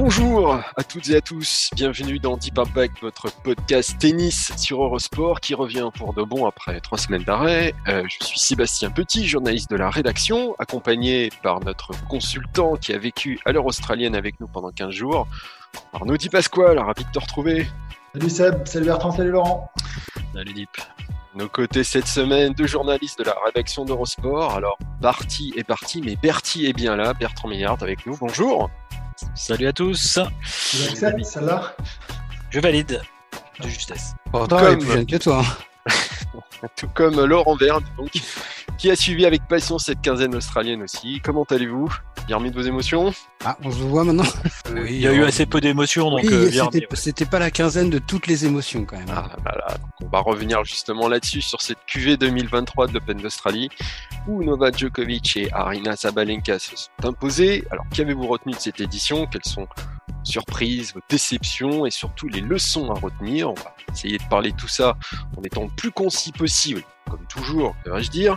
Bonjour à toutes et à tous, bienvenue dans Deep Impact, votre podcast tennis sur Eurosport qui revient pour de bon après 3 semaines d'arrêt. Je suis Sébastien Petit, journaliste de la rédaction, accompagné par notre consultant qui a vécu à l'heure australienne avec nous pendant 15 jours, Arnaud Pascual, ravi de te retrouver. Salut Seb, salut Bertrand, salut Laurent. Salut Deep. Nos côtés cette semaine, 2 journalistes de la rédaction d'Eurosport. Alors, Barty est parti, mais Bertie est bien là, Bertrand Milliard avec nous, bonjour. Salut à tous. J'accepte celle-là. Je valide de justesse. Pourtant, elle est plus jeune que toi. Tout comme Laurent Verne, donc, qui a suivi avec passion cette quinzaine australienne aussi. Comment allez-vous? Bien remis de vos émotions? Ah, on se voit maintenant. Il y a eu assez peu d'émotions. Donc, oui, c'était pas la quinzaine de toutes les émotions quand même. Ah, là, là. Donc, on va revenir justement là-dessus, sur cette QV 2023 de l'Open d'Australie, où Novak Djokovic et Aryna Sabalenka se sont imposés. Alors, qu'avez-vous retenu de cette édition? Quelles sont vos surprises, vos déceptions et surtout les leçons à retenir? On va essayer de parler de tout ça en étant le plus concis possible, comme toujours, devrais-je dire,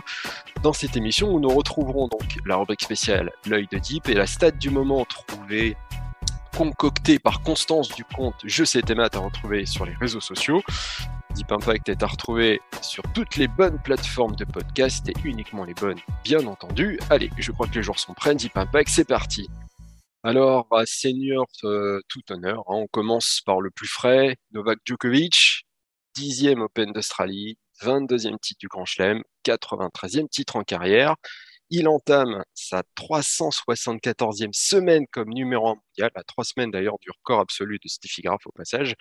dans cette émission où nous retrouverons donc la rubrique spéciale L'œil de Deep et la stat du moment trouvée, concoctée par Constance du compte Je sais tes maths, à retrouver sur les réseaux sociaux. Deep Impact est à retrouver sur toutes les bonnes plateformes de podcast et uniquement les bonnes, bien entendu. Allez, je crois que les jours sont prêts. Deep Impact, c'est parti. Alors, seigneur tout honneur, hein, on commence par le plus frais, Novak Djokovic, 10e Open d'Australie, 22e titre du Grand Chelem, 93e titre en carrière. Il entame sa 374e semaine comme numéro 1 mondial, à 3 semaines d'ailleurs du record absolu de Steffi Graf au passage.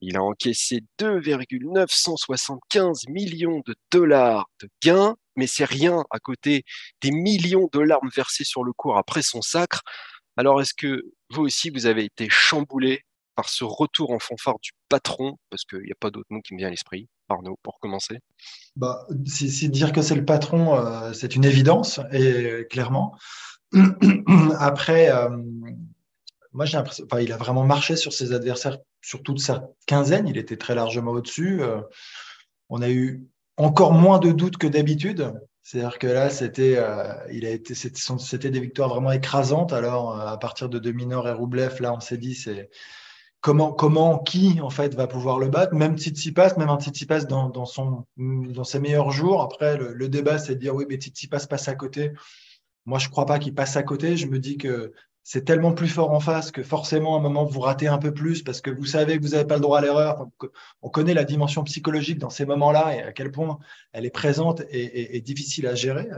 Il a encaissé 2,975 millions de dollars de gains, mais c'est rien à côté des millions de larmes versées sur le court après son sacre. Alors est-ce que vous aussi, vous avez été chamboulé par ce retour en fanfare du patron, parce qu'il n'y a pas d'autre mot qui me vient à l'esprit, Arnaud, pour commencer? Bah, si dire que c'est le patron, c'est une évidence, et clairement. Après, moi j'ai l'impression, enfin, il a vraiment marché sur ses adversaires, sur toute sa quinzaine, il était très largement au-dessus. On a eu encore moins de doutes que d'habitude. C'est-à-dire que là, c'était des victoires vraiment écrasantes. Alors, à partir de Minaur et Rublev, là, on s'est dit, c'est Comment, qui en fait va pouvoir le battre? Même Tsitsipas, même un Tsitsipas dans ses meilleurs jours. Après, le débat, c'est de dire oui, mais Tsitsipas passe à côté. Moi, je crois pas qu'il passe à côté. Je me dis que c'est tellement plus fort en face que forcément, à un moment, vous ratez un peu plus parce que vous savez que vous n'avez pas le droit à l'erreur. On connaît la dimension psychologique dans ces moments-là et à quel point elle est présente et difficile à gérer.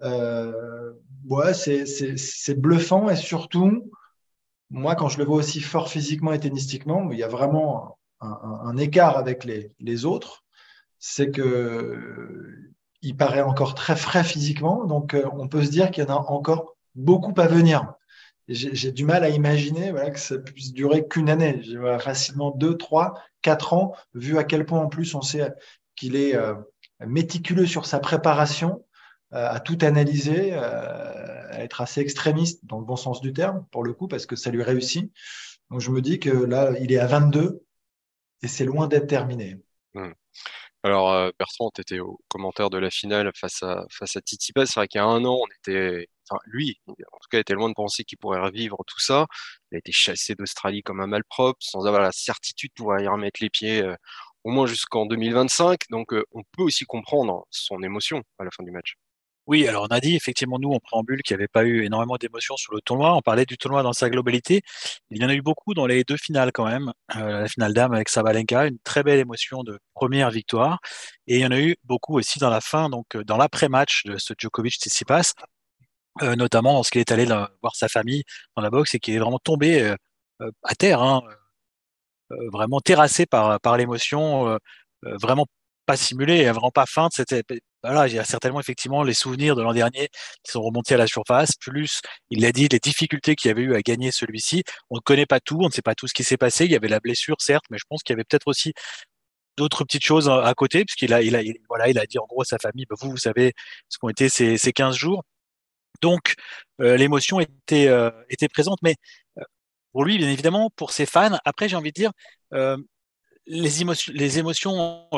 Ouais, c'est bluffant et surtout, moi, quand je le vois aussi fort physiquement et tennistiquement, il y a vraiment un écart avec les autres. C'est qu'il paraît encore très frais physiquement. Donc, on peut se dire qu'il y en a encore beaucoup à venir. J'ai du mal à imaginer que ça puisse durer qu'une année. J'ai facilement 2, 3, 4 ans, vu à quel point en plus on sait qu'il est méticuleux sur sa préparation, à tout analyser, à être assez extrémiste dans le bon sens du terme, pour le coup, parce que ça lui réussit. Donc, je me dis que là, il est à 22 et c'est loin d'être terminé. Alors, Bertrand, tu étais au commentaire de la finale face à Tsitsipas. C'est vrai qu'il y a 1 an, lui, en tout cas, était loin de penser qu'il pourrait revivre tout ça. Il a été chassé d'Australie comme un malpropre, sans avoir la certitude de pouvoir y remettre les pieds au moins jusqu'en 2025. Donc, on peut aussi comprendre son émotion à la fin du match. Oui, alors on a dit effectivement, nous, en préambule, qu'il n'y avait pas eu énormément d'émotions sur le tournoi. On parlait du tournoi dans sa globalité. Il y en a eu beaucoup dans les 2 finales quand même. La finale dame avec Sabalenka, une très belle émotion de première victoire. Et il y en a eu beaucoup aussi dans la fin, donc dans l'après-match de ce Djokovic-Tsitsipas, notamment lorsqu'il est allé voir sa famille dans la boxe et qu'il est vraiment tombé à terre, hein, vraiment terrassé par l'émotion, vraiment pas simulé, elle a vraiment pas feinte. C'était, voilà, il y a certainement effectivement les souvenirs de l'an dernier qui sont remontés à la surface. Plus, il l'a dit, les difficultés qu'il y avait eu à gagner celui-ci. On ne connaît pas tout, on ne sait pas tout ce qui s'est passé. Il y avait la blessure, certes, mais je pense qu'il y avait peut-être aussi d'autres petites choses à côté, puisqu'il a, il a dit en gros à sa famille, bah, vous savez ce qu'ont été ces 15 jours. Donc, l'émotion était présente, mais pour lui, bien évidemment, pour ses fans. Après, j'ai envie de dire, les émotions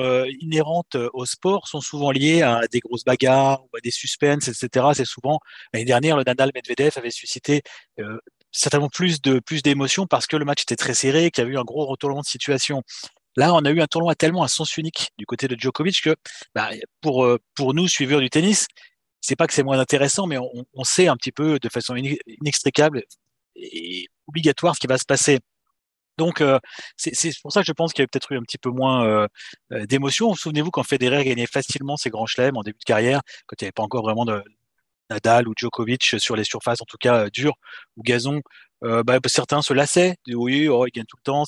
inhérentes au sport sont souvent liées à des grosses bagarres, ou à des suspens, etc. C'est souvent, l'année dernière, le Nadal Medvedev avait suscité certainement plus d'émotions parce que le match était très serré, qu'il y avait eu un gros retournement de situation. Là, on a eu un tournoi tellement à sens unique du côté de Djokovic que, bah, pour nous, suiveurs du tennis, c'est pas que c'est moins intéressant, mais on sait un petit peu de façon inextricable et obligatoire ce qui va se passer. Donc, c'est pour ça que je pense qu'il y a peut-être eu un petit peu moins d'émotion. Souvenez-vous quand Federer gagnait facilement ses grands chelems en début de carrière, quand il n'y avait pas encore vraiment de Nadal ou Djokovic sur les surfaces, en tout cas dures ou gazon. Certains se lassaient, oui, oh, il gagne tout le temps.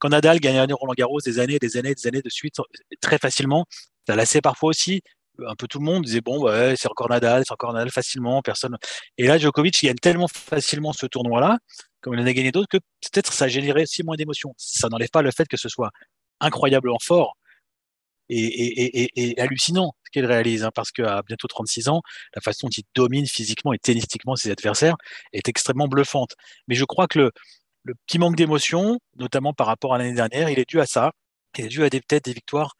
Quand Nadal gagnait Roland Garros des années de suite très facilement, ça lassait parfois aussi un peu tout le monde, disait bon, ouais, c'est encore Nadal facilement, personne. Et là, Djokovic gagne tellement facilement ce tournoi-là, comme il en a gagné d'autres, que peut-être ça générait aussi moins d'émotions. Ça n'enlève pas le fait que ce soit incroyablement fort et hallucinant ce qu'il réalise, hein, parce qu'à bientôt 36 ans, la façon dont il domine physiquement et tennistiquement ses adversaires est extrêmement bluffante. Mais je crois que le petit manque d'émotion, notamment par rapport à l'année dernière, il est dû à ça, il est dû à peut-être des victoires,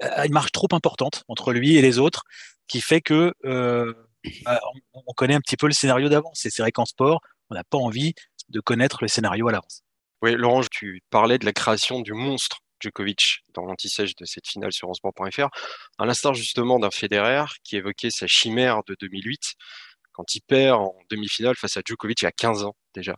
à une marge trop importante entre lui et les autres, qui fait que on connaît un petit peu le scénario d'avance. Et c'est vrai qu'en sport, on n'a pas envie de connaître le scénario à l'avance. Oui, Laurent, tu parlais de la création du monstre Djokovic dans l'anti-sèche de cette finale sur onsport.fr, à l'instar justement d'un Federer qui évoquait sa chimère de 2008, quand il perd en demi-finale face à Djokovic il y a 15 ans déjà,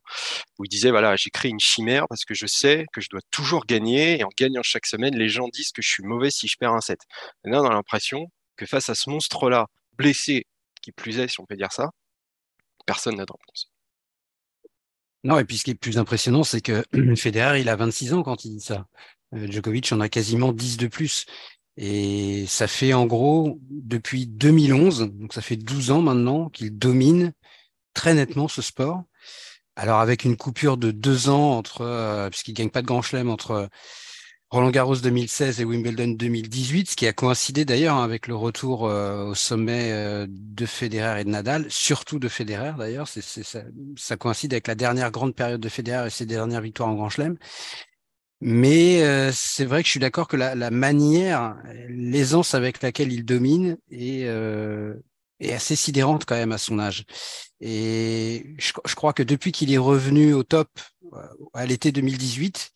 où il disait voilà, j'ai créé une chimère parce que je sais que je dois toujours gagner et en gagnant chaque semaine, les gens disent que je suis mauvais si je perds un set. Et là, on a l'impression que face à ce monstre-là, blessé, qui plus est, si on peut dire ça, personne n'a de réponse. Non, et puis ce qui est plus impressionnant, c'est que Federer, il a 26 ans quand il dit ça. Djokovic en a quasiment 10 de plus. Et ça fait en gros, depuis 2011, donc ça fait 12 ans maintenant, qu'il domine très nettement ce sport. Alors avec une coupure de 2 ans entre, puisqu'il ne gagne pas de grand chelem, entre Roland Garros 2016 et Wimbledon 2018, ce qui a coïncidé d'ailleurs avec le retour au sommet de Federer et de Nadal, surtout de Federer d'ailleurs, ça coïncide avec la dernière grande période de Federer et ses dernières victoires en grand chelem. Mais c'est vrai que je suis d'accord que la manière, l'aisance avec laquelle il domine est assez sidérante quand même à son âge. Et je crois que depuis qu'il est revenu au top à l'été 2018,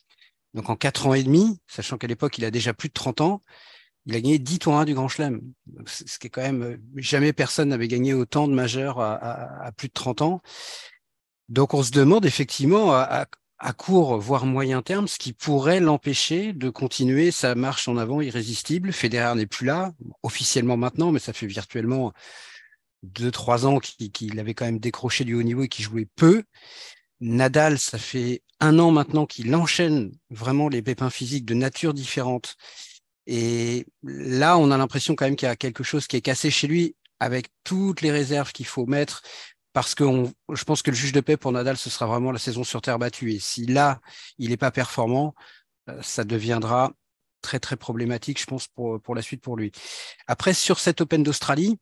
donc en 4 ans et demi, sachant qu'à l'époque il a déjà plus de 30 ans, il a gagné 10 tournois du Grand Chelem. Ce qui est quand même, jamais personne n'avait gagné autant de majeurs à plus de 30 ans. Donc on se demande effectivement à court, voire moyen terme, ce qui pourrait l'empêcher de continuer sa marche en avant irrésistible. Federer n'est plus là, officiellement maintenant, mais ça fait virtuellement 2-3 ans qu'il avait quand même décroché du haut niveau et qu'il jouait peu. Nadal, ça fait 1 an maintenant qu'il enchaîne vraiment les pépins physiques de nature différente. Et là, on a l'impression quand même qu'il y a quelque chose qui est cassé chez lui, avec toutes les réserves qu'il faut mettre, parce que je pense que le juge de paix pour Nadal, ce sera vraiment la saison sur terre battue. Et si là, il n'est pas performant, ça deviendra très, très problématique, je pense, pour la suite pour lui. Après, sur cet Open d'Australie,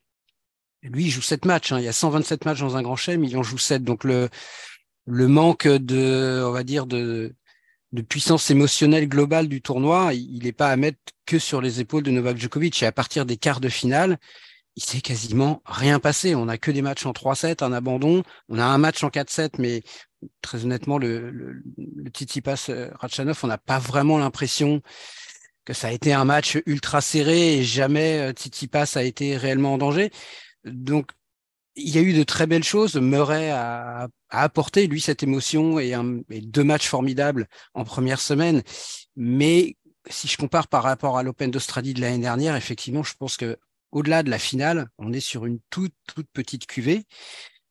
lui, il joue 7 matchs. Hein. Il y a 127 matchs dans un grand chelem, il en joue 7. Donc, le manque de puissance émotionnelle globale du tournoi, il n'est pas à mettre que sur les épaules de Novak Djokovic. Et à partir des quarts de finale, il s'est quasiment rien passé. On n'a que des matchs en 3-7, un abandon. On a un match en 4-7, mais très honnêtement, le Tsitsipas Khachanov, on n'a pas vraiment l'impression que ça a été un match ultra serré et jamais Tsitsipas a été réellement en danger. Donc, il y a eu de très belles choses. Murray a apporté, lui, cette émotion et 2 matchs formidables en première semaine. Mais si je compare par rapport à l'Open d'Australie de l'année dernière, effectivement, je pense que au-delà de la finale, on est sur une toute petite cuvée.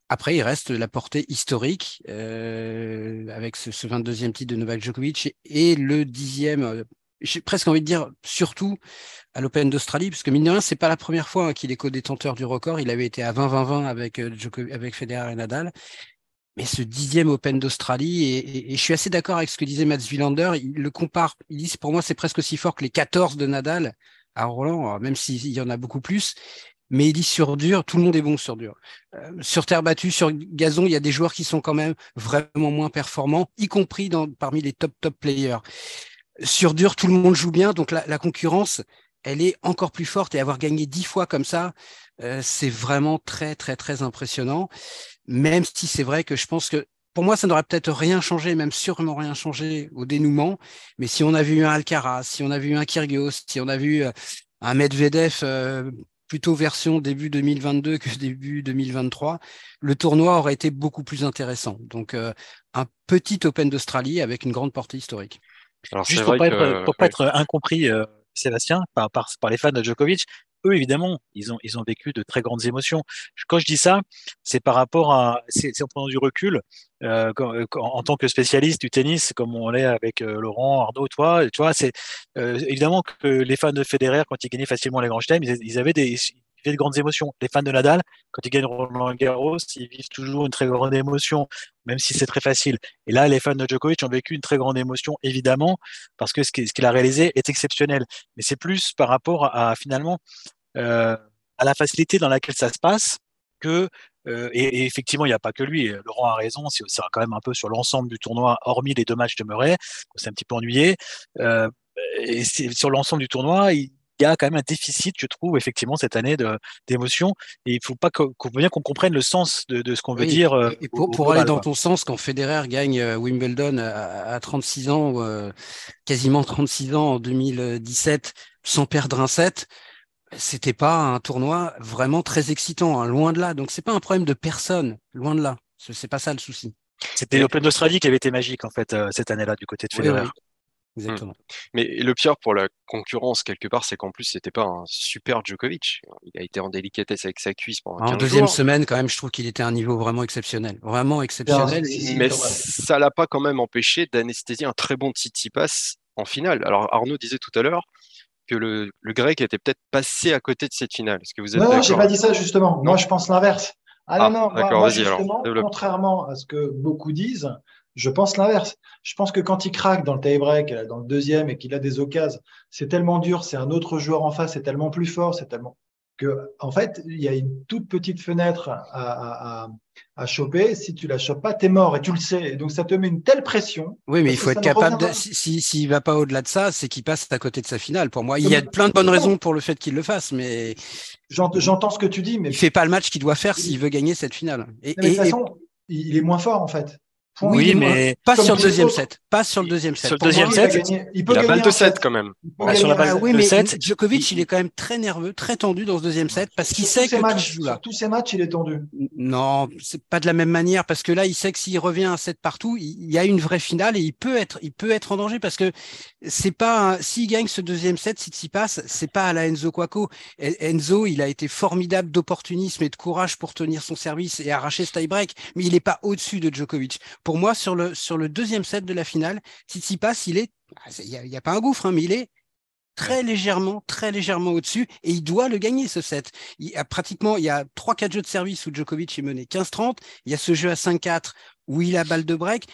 Après, il reste la portée historique avec ce 22e titre de Novak Djokovic et le 10e j'ai presque envie de dire surtout à l'Open d'Australie, parce que mine de rien, c'est pas la première fois hein, qu'il est co-détenteur du record. Il avait été à 20-20-20 avec Federer et Nadal. Mais ce 10e Open d'Australie, et je suis assez d'accord avec ce que disait Mats Wilander, il le compare, il dit pour moi c'est presque aussi fort que les 14 de Nadal à Roland, même s'il y en a beaucoup plus. Mais il dit sur dur, tout le monde est bon sur dur. Sur terre battue, sur gazon, il y a des joueurs qui sont quand même vraiment moins performants, y compris parmi les top players. Sur dur, tout le monde joue bien, donc la concurrence, elle est encore plus forte. Et avoir gagné 10 fois comme ça, c'est vraiment très, très, très impressionnant. Même si c'est vrai que je pense que, pour moi, ça n'aurait peut-être rien changé, même sûrement rien changé au dénouement. Mais si on avait eu un Alcaraz, si on avait eu un Kyrgios, si on avait eu un Medvedev... plutôt version début 2022 que début 2023, le tournoi aurait été beaucoup plus intéressant. Donc, un petit Open d'Australie avec une grande portée historique. Alors, juste pour ne pas, pas être incompris, Sébastien, par les fans de Djokovic, eux, évidemment, ils ont vécu de très grandes émotions. Quand je dis ça, c'est par rapport à... C'est en prenant du recul, en tant que spécialiste du tennis, comme on l'est avec Laurent, Arnaud, toi, tu vois, c'est évidemment que les fans de Federer, quand ils gagnaient facilement les grands chelems, ils avaient de grandes émotions. Les fans de Nadal, quand ils gagnent Roland Garros, ils vivent toujours une très grande émotion, même si c'est très facile. Et là, les fans de Djokovic ont vécu une très grande émotion, évidemment, parce que ce qu'il a réalisé est exceptionnel. Mais c'est plus par rapport à, finalement, à la facilité dans laquelle ça se passe que... et effectivement, il n'y a pas que lui. Laurent a raison, c'est quand même un peu sur l'ensemble du tournoi, hormis les 2 matchs de Murray, c'est un petit peu ennuyé. Et sur l'ensemble du tournoi, il y a quand même un déficit, je trouve, effectivement, cette année d'émotion. Et il ne faut pas qu'on comprenne le sens de ce qu'on veut dire. Et pour aller dans ton sens, quand Federer gagne Wimbledon à 36 ans, quasiment 36 ans en 2017, sans perdre un set, c'était pas un tournoi vraiment très excitant, hein, loin de là. Donc, c'est pas un problème de personne, loin de là. C'est pas ça le souci. C'était l'Open d'Australie qui avait été magique, en fait, cette année-là, du côté de Federer. Oui. Exactement. Mais le pire pour la concurrence, quelque part, c'est qu'en plus, c'était pas un super Djokovic. Il a été en délicatesse avec sa cuisse pendant 15 jours. En deuxième semaine, quand même, je trouve qu'il était à un niveau vraiment exceptionnel. Vraiment exceptionnel. Non, mais ça l'a pas quand même empêché d'anesthésier un très bon Tsitsipas en finale. Alors, Arnaud disait tout à l'heure que le grec était peut-être passé à côté de cette finale. Est-ce que vous êtes d'accord ? Non, j'ai pas dit ça, justement. Non. Moi, je pense l'inverse. Non, moi, justement, alors, contrairement à ce que beaucoup disent, je pense l'inverse. Je pense que quand il craque dans le tie-break, dans le deuxième, et qu'il a des occasions, c'est tellement dur, c'est un autre joueur en face, c'est tellement plus fort, c'est tellement... que, en fait, il y a une toute petite fenêtre à choper. Si tu la chopes pas, t'es mort et tu le sais. Et donc, ça te met une telle pression. Oui, mais il faut être capable de, s'il va pas au-delà de ça, c'est qu'il passe à côté de sa finale. Pour moi, il y a plein de bonnes raisons pour le fait qu'il le fasse, mais j'entends ce que tu dis, mais il fait pas le match qu'il doit faire s'il veut gagner cette finale. De toute façon, il est moins fort, en fait. Oui, mais pas sur le deuxième set. Pas sur le deuxième set. Sur le deuxième set, il peut gagner 2-7 quand même. Sur la balle de 7, Djokovic, il est quand même très nerveux, très tendu dans ce deuxième set parce qu'il sait que sur tous ses matchs, il est tendu. Non, c'est pas de la même manière parce que là, il sait que s'il revient à 7 partout, il y a une vraie finale et il peut être en danger parce que c'est pas s'il gagne ce deuxième set, s'il passe, c'est pas à la Enzo Couacaud. Enzo, il a été formidable d'opportunisme et de courage pour tenir son service et arracher ce tie-break, mais il est pas au-dessus de Djokovic. Pour moi, sur le deuxième set de la finale, Tsitsipas, il n'y a pas un gouffre, hein, mais il est très légèrement au-dessus et il doit le gagner, ce set. Il y a 3-4 jeux de service où Djokovic est mené 15-30. Il y a ce jeu à 5-4 où il a balle de break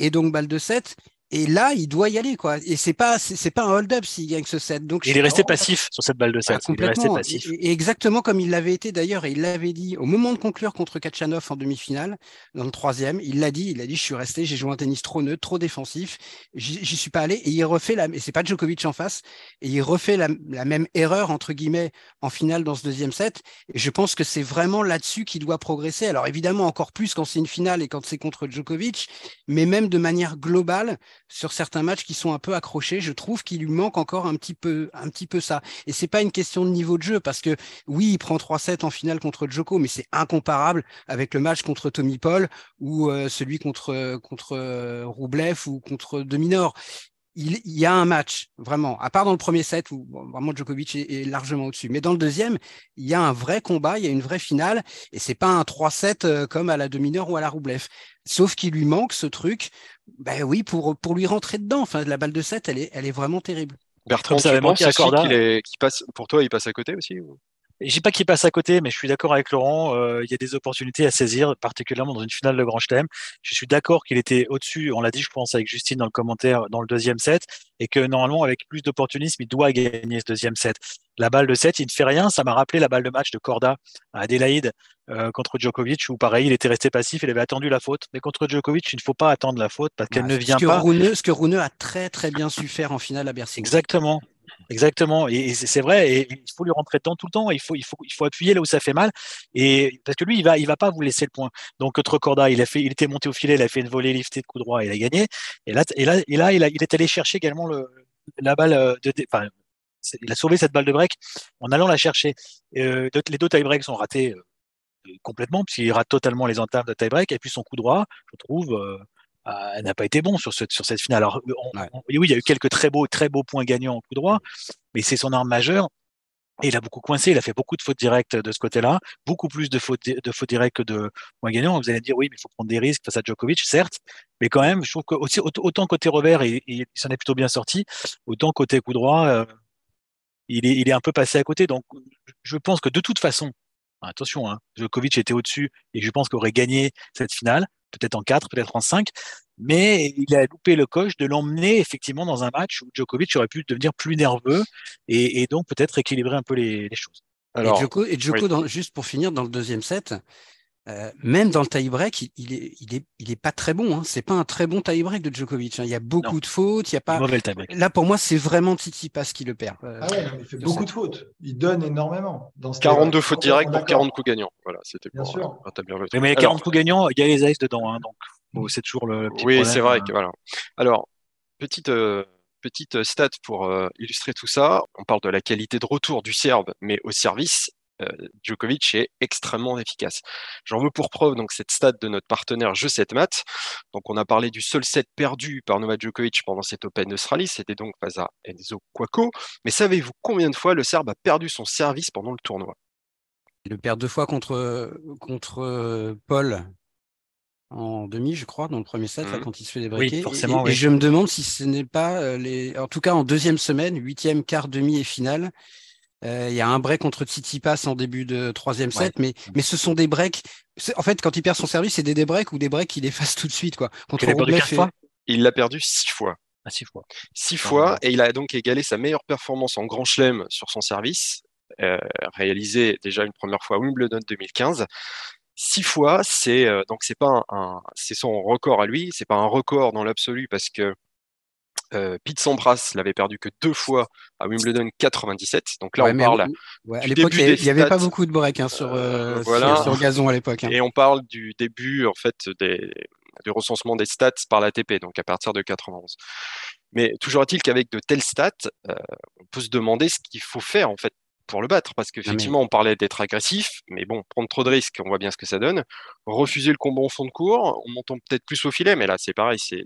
et donc balle de set. Et là, il doit y aller, quoi. Et c'est pas un hold-up s'il gagne ce set. Donc, il est resté passif sur cette balle de set. Complètement. Et exactement comme il l'avait été d'ailleurs. Et il l'avait dit au moment de conclure contre Khachanov en demi-finale, dans le 3e. Il a dit, je suis resté, j'ai joué un tennis trop neutre, trop défensif. J'y suis pas allé. Et il refait et c'est pas Djokovic en face. Et il refait la même erreur, entre guillemets, en finale dans ce deuxième set. Et je pense que c'est vraiment là-dessus qu'il doit progresser. Alors évidemment, encore plus quand c'est une finale et quand c'est contre Djokovic. Mais même de manière globale, sur certains matchs qui sont un peu accrochés, je trouve qu'il lui manque encore un petit peu ça. Et c'est pas une question de niveau de jeu parce que oui, il prend 3-7 en finale contre Djoko, mais c'est incomparable avec le match contre Tommy Paul ou celui contre Rublev ou contre de Minaur. il y a un match, vraiment, à part dans le premier set où bon, vraiment Djokovic est largement au-dessus. Mais dans le deuxième, il y a un vrai combat, il y a une vraie finale, et c'est pas un 3-7 comme à la de Minaur ou à la Rublev. Sauf qu'il lui manque ce truc, ben oui, pour lui rentrer dedans. Enfin, la balle de 7, elle est vraiment terrible. Bertrand, tu penses aussi pour toi, il passe à côté aussi ou... Je ne dis pas qu'il passe à côté, mais je suis d'accord avec Laurent. Il y a des opportunités à saisir, particulièrement dans une finale de Grand Chelem. Je suis d'accord qu'il était au-dessus, on l'a dit, je pense, avec Justine dans le commentaire, dans le deuxième set, et que normalement, avec plus d'opportunisme, il doit gagner ce deuxième set. La balle de set, il ne fait rien. Ça m'a rappelé la balle de match de Korda à Adélaïde contre Djokovic, où pareil, il était resté passif, il avait attendu la faute. Mais contre Djokovic, il ne faut pas attendre la faute parce qu'elle ne vient pas. Ce que Rune a très, très bien su faire en finale à Bercy. Exactement, et c'est vrai, et il faut lui rentrer dedans tout le temps, il faut appuyer là où ça fait mal, et parce que lui il va pas vous laisser le point. Donc contre Korda, il était monté au filet, il a fait une volée liftée de coup droit, il a gagné. Et là il est allé chercher également la balle il a sauvé cette balle de break en allant la chercher. Les deux tie breaks sont ratés complètement, puisqu'il rate totalement les entames de tie break, et puis son coup droit, je trouve. Elle n'a pas été bon sur cette finale. Alors, oui, il y a eu quelques très beaux points gagnants au coup droit, mais c'est son arme majeure. Et il a beaucoup coincé, il a fait beaucoup de fautes directes de ce côté-là, beaucoup plus de fautes directes que de points gagnants. Vous allez me dire, oui, mais il faut prendre des risques face à Djokovic, certes, mais quand même, je trouve que aussi, autant côté revers, il s'en est plutôt bien sorti, autant côté coup droit, il est un peu passé à côté. Donc, je pense que de toute façon, attention, Djokovic était au-dessus et je pense qu'il aurait gagné cette finale. Peut-être en 4, peut-être en 5, mais il a loupé le coche de l'emmener effectivement dans un match où Djokovic aurait pu devenir plus nerveux et donc peut-être équilibrer un peu les choses. Alors, et Djoko, oui. Juste pour finir, dans le deuxième set, même dans le tie-break, il est pas très bon. C'est pas un très bon tie-break de Djokovic. Il y a beaucoup de fautes. Il y a pas. Là, pour moi, c'est vraiment Tsitsipas qui le perd. Il fait beaucoup de fautes. Il donne énormément. Dans 42 fautes directes pour 40 coups gagnants. Voilà, c'était pour rétablir le truc. Mais il y a 40 coups gagnants. Il y a les aces dedans. Donc, c'est toujours le petit problème. Oui, c'est vrai. Voilà. Alors, petite stat pour illustrer tout ça. On parle de la qualité de retour du Serbe, mais au service. Djokovic est extrêmement efficace. J'en veux pour preuve donc cette stat de notre partenaire Jeu 7 Maths. Donc on a parlé du seul set perdu par Novak Djokovic pendant cet Open d'Australie, c'était donc face à Enzo Couacaud. Mais savez-vous combien de fois le Serbe a perdu son service pendant le tournoi ? Il le perd 2 fois contre Paul en demi, je crois, dans le premier set, là, quand il se fait débraquer. Oui, forcément. Et je me demande si ce n'est pas en tout cas en deuxième semaine, huitième, quart, demi et finale. Il y a un break contre Tsitsipas en début de troisième set, mais ce sont des breaks. En fait, quand il perd son service, c'est des débreaks ou des breaks qu'il efface tout de suite, quoi. Contre Rublev, il l'a perdu 6 fois. Ah, 6 fois. 6 fois, et il a donc égalé sa meilleure performance en Grand Chelem sur son service, réalisé déjà une première fois à Wimbledon 2015. 6 fois, donc c'est pas c'est son record à lui, c'est pas un record dans l'absolu parce que. Pete Sampras l'avait perdu que 2 fois à Wimbledon 97. Donc là, on parle. À l'époque, il n'y avait pas beaucoup de break sur gazon à l'époque. Et on parle du début en fait du recensement des stats par l'ATP, donc à partir de 91. Mais toujours est-il qu'avec de telles stats, on peut se demander ce qu'il faut faire en fait pour le battre, parce qu'effectivement, on parlait d'être agressif, mais bon, prendre trop de risques, on voit bien ce que ça donne. Refuser le combat en fond de court, en montant peut-être plus au filet, mais là, c'est pareil, c'est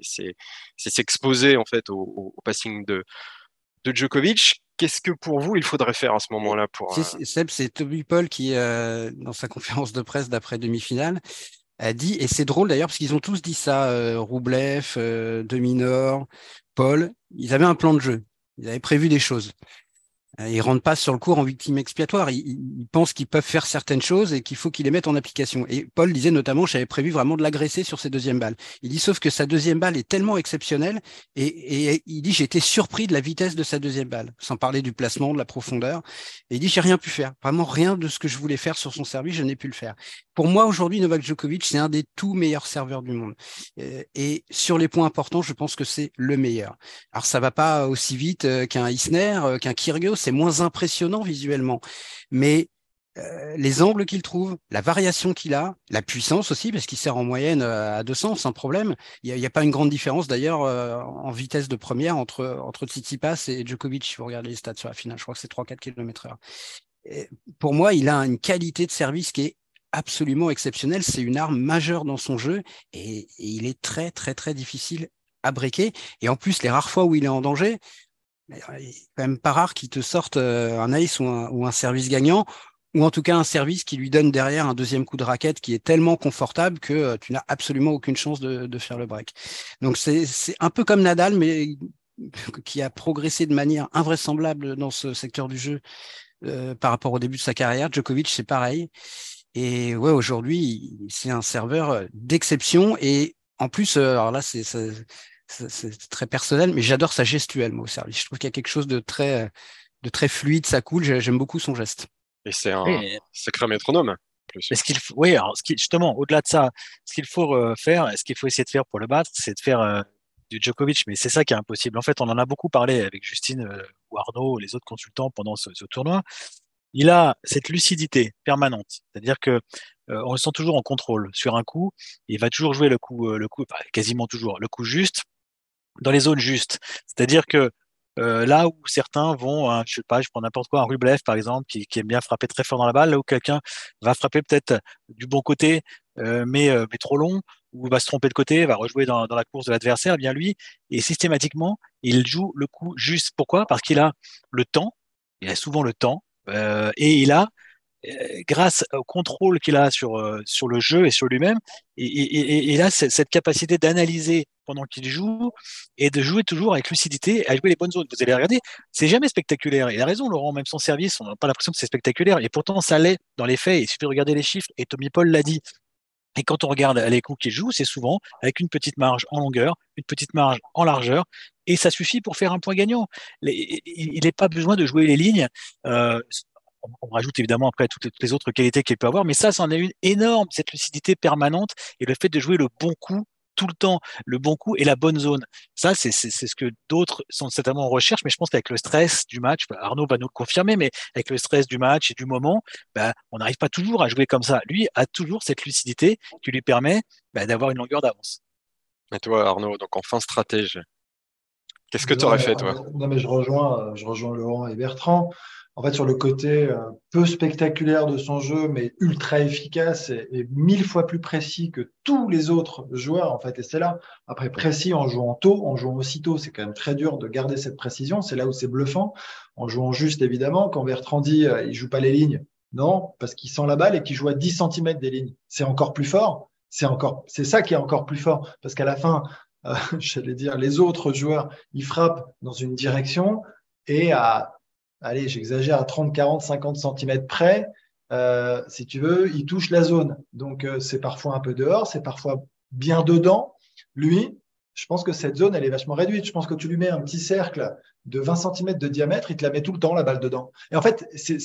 s'exposer en fait au passing de Djokovic. Qu'est-ce que pour vous, il faudrait faire à ce moment-là pour Seb, c'est Tommy Paul qui, dans sa conférence de presse d'après demi-finale, a dit, et c'est drôle d'ailleurs, parce qu'ils ont tous dit ça, Rublev, de Minaur, Paul, ils avaient un plan de jeu, ils avaient prévu des choses. Ils ne rentrent pas sur le court en victime expiatoire. Ils pensent qu'ils peuvent faire certaines choses et qu'il faut qu'ils les mettent en application. Et Paul disait notamment, j'avais prévu vraiment de l'agresser sur ses deuxièmes balles. Il dit, sauf que sa deuxième balle est tellement exceptionnelle et il dit, j'étais surpris de la vitesse de sa deuxième balle, sans parler du placement, de la profondeur. Et il dit, j'ai rien pu faire. Vraiment rien de ce que je voulais faire sur son service, je n'ai pu le faire. Pour moi, aujourd'hui, Novak Djokovic, c'est un des tout meilleurs serveurs du monde. Et sur les points importants, je pense que c'est le meilleur. Alors, ça va pas aussi vite qu'un Isner, qu'un Kyrgios. C'est moins impressionnant visuellement, mais les angles qu'il trouve, la variation qu'il a, la puissance aussi, parce qu'il sert en moyenne à 200 sans problème. Il n'y a pas une grande différence d'ailleurs en vitesse de première entre Tsitsipas et Djokovic. Si vous regardez les stats sur la finale, je crois que c'est 3-4 km/h. Et pour moi, il a une qualité de service qui est absolument exceptionnelle. C'est une arme majeure dans son jeu et il est très, très, très difficile à briquer. Et en plus, les rares fois où il est en danger, il n'est quand même pas rare qu'il te sorte un ace ou un service gagnant, ou en tout cas un service qui lui donne derrière un deuxième coup de raquette qui est tellement confortable que tu n'as absolument aucune chance de faire le break. Donc c'est un peu comme Nadal, mais qui a progressé de manière invraisemblable dans ce secteur du jeu par rapport au début de sa carrière. Djokovic, c'est pareil. Et ouais, aujourd'hui, c'est un serveur d'exception. Et en plus, alors là, c'est très personnel, mais j'adore sa gestuelle, moi, au service. Je trouve qu'il y a quelque chose de très fluide, ça coule. J'aime beaucoup son geste. Et c'est un sacré métronome. Justement, au-delà de ça, ce qu'il faut faire, ce qu'il faut essayer de faire pour le battre, c'est de faire du Djokovic. Mais c'est ça qui est impossible. En fait, on en a beaucoup parlé avec Justine ou Arnaud, les autres consultants pendant ce tournoi. Il a cette lucidité permanente. C'est-à-dire que on le sent toujours en contrôle sur un coup. Il va toujours jouer quasiment toujours, le coup juste, dans les zones justes. C'est-à-dire que là où certains vont, je prends n'importe quoi, un Rublev par exemple, qui aime bien frapper très fort dans la balle, là où quelqu'un va frapper peut-être du bon côté, mais trop long, ou va se tromper de côté, va rejouer dans la course de l'adversaire, eh bien lui, et systématiquement, il joue le coup juste. Pourquoi ? Parce qu'il a le temps, il a souvent le temps, et il a, grâce au contrôle qu'il a sur le jeu et sur lui-même, il a cette capacité d'analyser pendant qu'il joue et de jouer toujours avec lucidité, à jouer les bonnes zones. Vous allez regarder, c'est jamais spectaculaire. Il a raison, Laurent, même son service, on n'a pas l'impression que c'est spectaculaire. Et pourtant, ça l'est dans les faits. Il suffit de regarder les chiffres. Et Tommy Paul l'a dit. Et quand on regarde les coups qu'il joue, c'est souvent avec une petite marge en longueur, une petite marge en largeur. Et ça suffit pour faire un point gagnant. Il n'est pas besoin de jouer les lignes. On rajoute évidemment après toutes les autres qualités qu'il peut avoir, mais ça, c'en est une énorme, cette lucidité permanente et le fait de jouer le bon coup tout le temps, le bon coup et la bonne zone. Ça, c'est ce que d'autres sont certainement en recherche, mais je pense qu'avec le stress du match, Arnaud va nous le confirmer, mais avec le stress du match et du moment, on n'arrive pas toujours à jouer comme ça. Lui a toujours cette lucidité qui lui permet d'avoir une longueur d'avance. Et toi, Arnaud, donc en fin stratège, qu'est-ce que tu aurais fait, toi ? Non, mais je rejoins Laurent et Bertrand. En fait, sur le côté peu spectaculaire de son jeu, mais ultra efficace et 1000 fois plus précis que tous les autres joueurs, en fait, et c'est là. Après, précis en jouant tôt, en jouant aussitôt, c'est quand même très dur de garder cette précision. C'est là où c'est bluffant. En jouant juste, évidemment, quand Bertrand dit il joue pas les lignes, non, parce qu'il sent la balle et qu'il joue à 10 cm des lignes. C'est encore plus fort. C'est ça qui est encore plus fort, parce qu'à la fin, j'allais dire, les autres joueurs, ils frappent dans une direction et allez, j'exagère, à 30, 40, 50 cm près, si tu veux, il touche la zone. Donc, c'est parfois un peu dehors, c'est parfois bien dedans. Lui, je pense que cette zone, elle est vachement réduite. Je pense que tu lui mets un petit cercle de 20 cm de diamètre, il te la met tout le temps, la balle dedans. Et en fait, c'est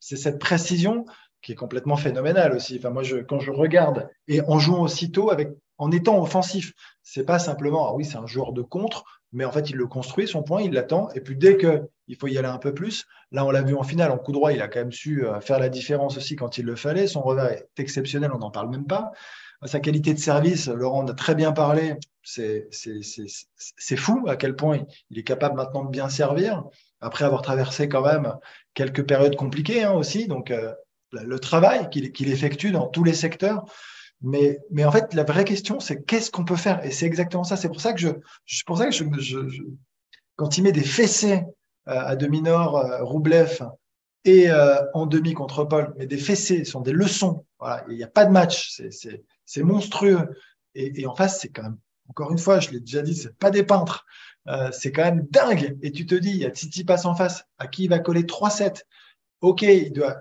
cette précision qui est complètement phénoménale aussi. Enfin, moi, quand je regarde, et en jouant aussitôt, en étant offensif, c'est pas simplement, ah oui, c'est un joueur de contre, mais en fait, il le construit, son point, il l'attend. Et puis, dès qu'il faut y aller un peu plus, là, on l'a vu en finale, en coup droit, il a quand même su faire la différence aussi quand il le fallait. Son revers est exceptionnel, on n'en parle même pas. Sa qualité de service, Laurent en a très bien parlé, c'est fou à quel point il est capable maintenant de bien servir, après avoir traversé quand même quelques périodes compliquées aussi. Donc, le travail qu'il effectue dans tous les secteurs. Mais en fait, la vraie question, c'est qu'est-ce qu'on peut faire ? Et c'est exactement ça. C'est pour ça que quand il met des fessées à de Minaur, Rublev et en demi contre Paul, mais des fessées sont des leçons. Voilà, il n'y a pas de match. C'est monstrueux. Et en face, c'est quand même, encore une fois, je l'ai déjà dit, c'est pas des peintres. C'est quand même dingue. Et tu te dis, il y a Tsitsipas en face, à qui il va coller 3-7. Ok,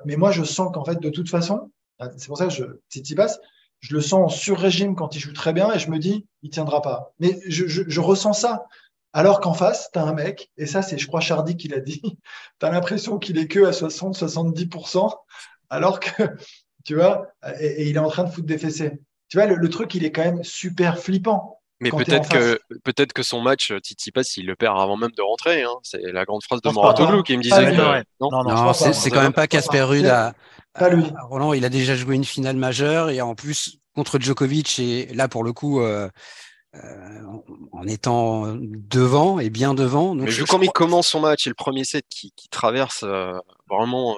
mais moi, je sens qu'en fait, de toute façon, c'est pour ça que Tsitsipas, je le sens en sur-régime quand il joue très bien et je me dis, il tiendra pas. Mais je ressens ça. Alors qu'en face, t'as un mec, et ça, c'est, je crois, Chardy qui l'a dit, t'as l'impression qu'il est que à 60-70%, alors que, tu vois, et il est en train de foutre des fessées. Tu vois, le truc, il est quand même super flippant. Mais peut-être que son match, Tsitsipas, il le perd avant même de rentrer. Hein. C'est la grande phrase de Mouratoglou qui me disait. Non, c'est quand même pas Casper Ruud à Roland. Il a déjà joué une finale majeure et en plus contre Djokovic et là pour le coup en étant devant et bien devant. Donc, mais vu comment il commence son match et le premier set qui traverse vraiment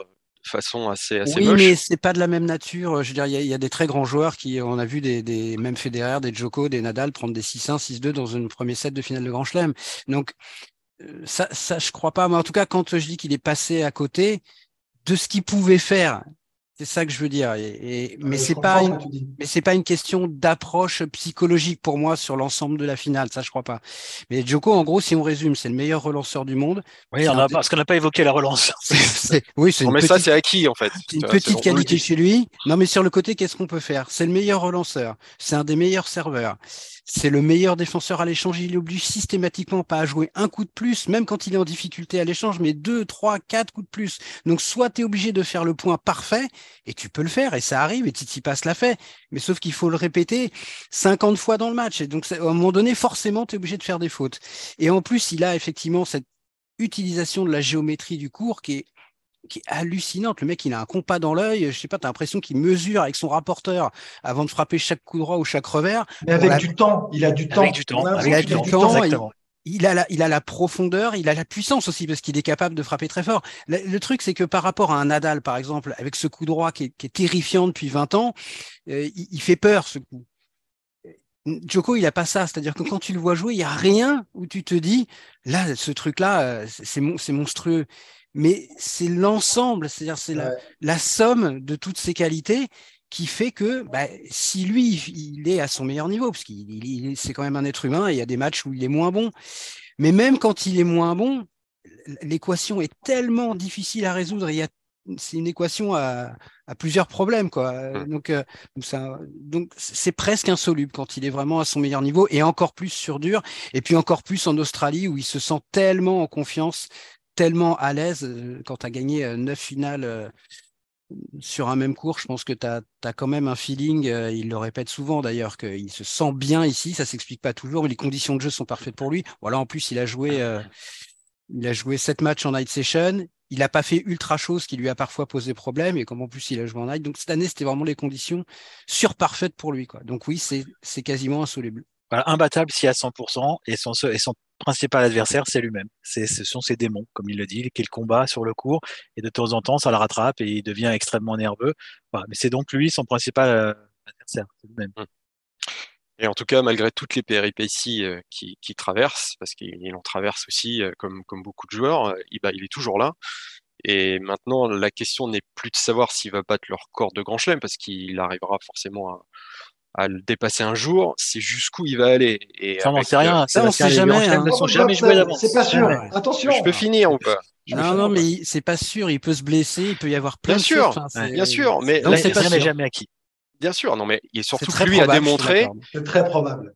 façon assez moche. Oui, mais c'est pas de la même nature. Je veux dire, il y a des très grands joueurs qui, on a vu des même Federer, des Djoko, des Nadal prendre des 6-1, 6-2 dans un premier set de finale de Grand Chelem. Donc ça je crois pas. Moi, en tout cas, quand je dis qu'il est passé à côté de ce qu'il pouvait faire, c'est ça que je veux dire. Mais c'est pas une question d'approche psychologique pour moi sur l'ensemble de la finale. Ça, je crois pas. Mais Djoko, en gros, si on résume, c'est le meilleur relanceur du monde. Oui, parce qu'on n'a pas évoqué la relance. Ça, c'est acquis, en fait. C'est une petite qualité chez lui. Non, mais sur le côté, qu'est-ce qu'on peut faire? C'est le meilleur relanceur. C'est un des meilleurs serveurs. C'est le meilleur défenseur à l'échange. Il oblige systématiquement pas à jouer un coup de plus, même quand il est en difficulté à l'échange, mais 2, 3, 4 coups de plus. Donc, soit t'es obligé de faire le point parfait, et tu peux le faire, et ça arrive, et Tsitsipas l'a fait. Mais sauf qu'il faut le répéter 50 fois dans le match. Et donc, à un moment donné, forcément, tu es obligé de faire des fautes. Et en plus, il a effectivement cette utilisation de la géométrie du court qui est hallucinante. Le mec, il a un compas dans l'œil. Je sais pas, t'as l'impression qu'il mesure avec son rapporteur avant de frapper chaque coup droit ou chaque revers. Mais avec du temps. Il a du temps. Exactement. Il a la profondeur, il a la puissance aussi parce qu'il est capable de frapper très fort. Le truc, c'est que par rapport à un Nadal, par exemple, avec ce coup droit qui est terrifiant depuis 20 ans, il fait peur, ce coup. Djoko, il a pas ça. C'est-à-dire que quand tu le vois jouer, il n'y a rien où tu te dis « Là, ce truc-là, c'est monstrueux. » Mais c'est l'ensemble, c'est-à-dire c'est la somme de toutes ces qualités qui fait que si lui, il est à son meilleur niveau, parce qu'il c'est quand même un être humain, et il y a des matchs où il est moins bon. Mais même quand il est moins bon, l'équation est tellement difficile à résoudre. C'est une équation à plusieurs problèmes, quoi. Donc c'est presque insoluble quand il est vraiment à son meilleur niveau, et encore plus sur dur, et puis encore plus en Australie, où il se sent tellement en confiance, tellement à l'aise. Quand tu as gagné 9 finales... sur un même cours, je pense que t'as quand même un feeling, il le répète souvent d'ailleurs, qu'il se sent bien ici, ça s'explique pas toujours, mais les conditions de jeu sont parfaites pour lui. Voilà, en plus, il a joué 7 matchs en night session, il n'a pas fait ultra chaud, ce qui lui a parfois posé problème, et comme en plus il a joué en night, donc cette année, c'était vraiment les conditions surparfaites pour lui, quoi. Donc oui, c'est quasiment insoluble. Voilà, imbattable si à 100%, et son principal adversaire, c'est lui-même. Ce sont ses démons, comme il le dit, qu'il combat sur le court, et de temps en temps, ça le rattrape et il devient extrêmement nerveux. Voilà, mais c'est donc lui, son principal adversaire, c'est lui-même. Et en tout cas, malgré toutes les péripéties qu'il traverse, parce qu'il en traverse aussi, comme beaucoup de joueurs, il est toujours là. Et maintenant, la question n'est plus de savoir s'il va battre leur record de Grand Chelem, parce qu'il arrivera forcément à le dépasser un jour, c'est jusqu'où il va aller. Et ça, on n'en sait rien. Ça, on ne sait jamais. Ils ne sont jamais joués d'avance. C'est pas sûr. Attention. Je peux finir ou pas? Non, mais c'est pas sûr. Il peut se blesser. Il peut y avoir plein de choses. Bien sûr. Mais là, c'est pas jamais acquis. Bien sûr. Non, mais il est surtout lui à démontrer. C'est très probable.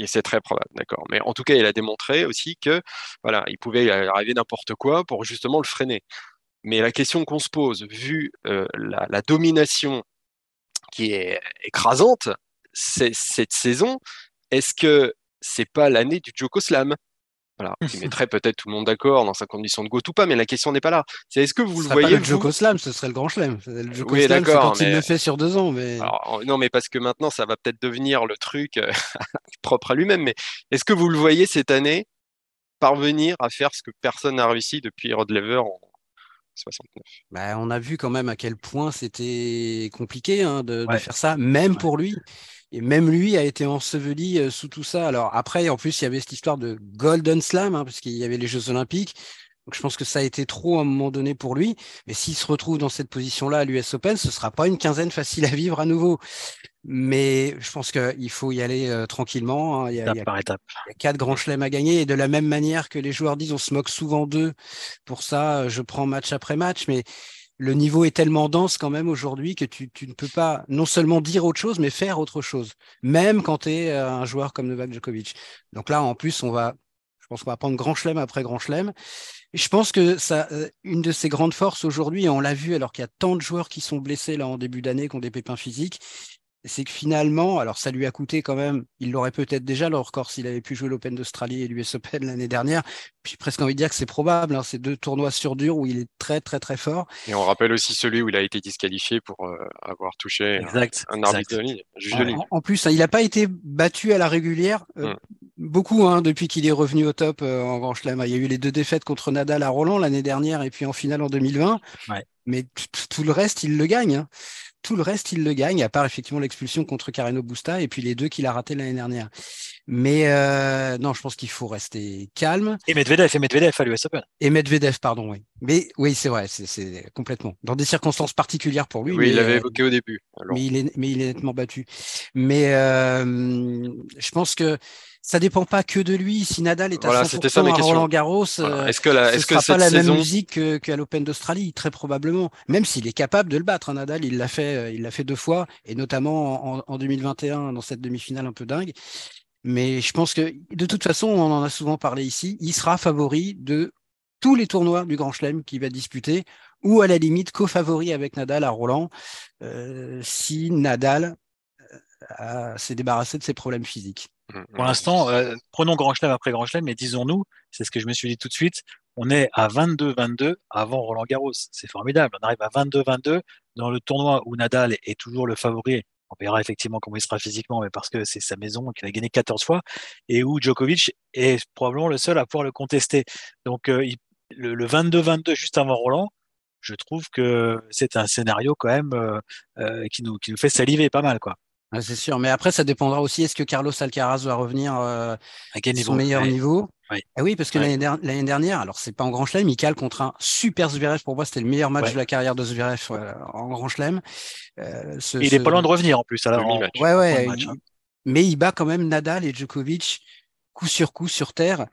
Et c'est très probable, d'accord. Mais en tout cas, il a démontré aussi que, voilà, il pouvait arriver n'importe quoi pour justement le freiner. Mais la question qu'on se pose, vu la domination qui est écrasante cette saison, est-ce que c'est pas l'année du Djoko Slam? Voilà, qui mettrait peut-être tout le monde d'accord dans sa condition de GOAT ou pas, mais la question n'est pas là. C'est est-ce que vous le voyez, pas le Djoko Slam, ce serait le Grand Chelem. Le Djoko Slam, c'est quand il le fait sur 2 ans. Mais... Alors, non, mais parce que maintenant, ça va peut-être devenir le truc propre à lui-même. Mais est-ce que vous le voyez cette année parvenir à faire ce que personne n'a réussi depuis Rod Laver en 69. On a vu quand même à quel point c'était compliqué de faire ça, même pour lui. Et même lui a été enseveli sous tout ça. Alors après, en plus, il y avait cette histoire de Golden Slam, parce qu'il y avait les Jeux Olympiques. Donc je pense que ça a été trop à un moment donné pour lui. Mais s'il se retrouve dans cette position-là à l'US Open, ce ne sera pas une quinzaine facile à vivre à nouveau. Mais je pense qu'il faut y aller tranquillement. Il y a 4 grands chelems à gagner. Et de la même manière que les joueurs disent, on se moque souvent d'eux. Pour ça, je prends match après match. Mais le niveau est tellement dense quand même aujourd'hui que tu ne peux pas non seulement dire autre chose, mais faire autre chose. Même quand tu es un joueur comme Novak Djokovic. Donc là, en plus, je pense qu'on va prendre grand chelem après grand chelem. Je pense que une de ses grandes forces aujourd'hui, et on l'a vu alors qu'il y a tant de joueurs qui sont blessés là en début d'année, qui ont des pépins physiques, c'est que finalement, alors ça lui a coûté quand même, il l'aurait peut-être déjà le record s'il avait pu jouer l'Open d'Australie et l'US Open l'année dernière. J'ai presque envie de dire que c'est probable, ces 2 tournois sur dur où il est très très très fort. Et on rappelle aussi celui où il a été disqualifié pour avoir touché un arbitre de ligne. En plus, il n'a pas été battu à la régulière beaucoup depuis qu'il est revenu au top en Grand Chelem. Il y a eu les deux défaites contre Nadal à Roland l'année dernière et puis en finale en 2020. Ouais. Mais tout le reste, il le gagne. Tout le reste, il le gagne, à part effectivement l'expulsion contre Karen Khachanov et puis les deux qu'il a ratés l'année dernière. Mais non, je pense qu'il faut rester calme. Et Medvedev à l'US Open. Et Medvedev, pardon, oui. Mais oui, c'est vrai, c'est complètement. Dans des circonstances particulières pour lui. Oui, mais, il l'avait évoqué au début. Alors. Mais il est nettement battu. Mais je pense que ça dépend pas que de lui. Si Nadal est à 100% à Roland-Garros, ce sera pas la même musique qu'à l'Open d'Australie, très probablement. Même s'il est capable de le battre, Nadal, il l'a fait deux fois, et notamment en 2021 dans cette demi-finale un peu dingue. Mais je pense que, de toute façon, on en a souvent parlé ici, il sera favori de tous les tournois du Grand Chelem qu'il va disputer, ou à la limite co-favori avec Nadal à Roland, si Nadal s'est débarrassé de ses problèmes physiques. Pour l'instant, prenons Grand Chelem après Grand Chelem, mais disons-nous, c'est ce que je me suis dit tout de suite, on est à 22-22 avant Roland-Garros, c'est formidable, on arrive à 22-22 dans le tournoi où Nadal est toujours le favori, on verra effectivement comment il sera physiquement, mais parce que c'est sa maison, qu'il a gagné 14 fois, et où Djokovic est probablement le seul à pouvoir le contester. Donc le 22-22 juste avant Roland, je trouve que c'est un scénario quand même qui nous fait saliver pas mal, quoi. Ah, c'est sûr, mais après ça dépendra aussi, est-ce que Carlos Alcaraz va revenir à quel niveau, son meilleur niveau? Oui. Ah oui, parce que l'année dernière, alors c'est pas en Grand Chelem, il cale contre un super Zverev, pour moi c'était le meilleur match de la carrière de Zverev en Grand Chelem. Il est pas loin de revenir en plus à la mi-match. Mais il bat quand même Nadal et Djokovic coup sur terre.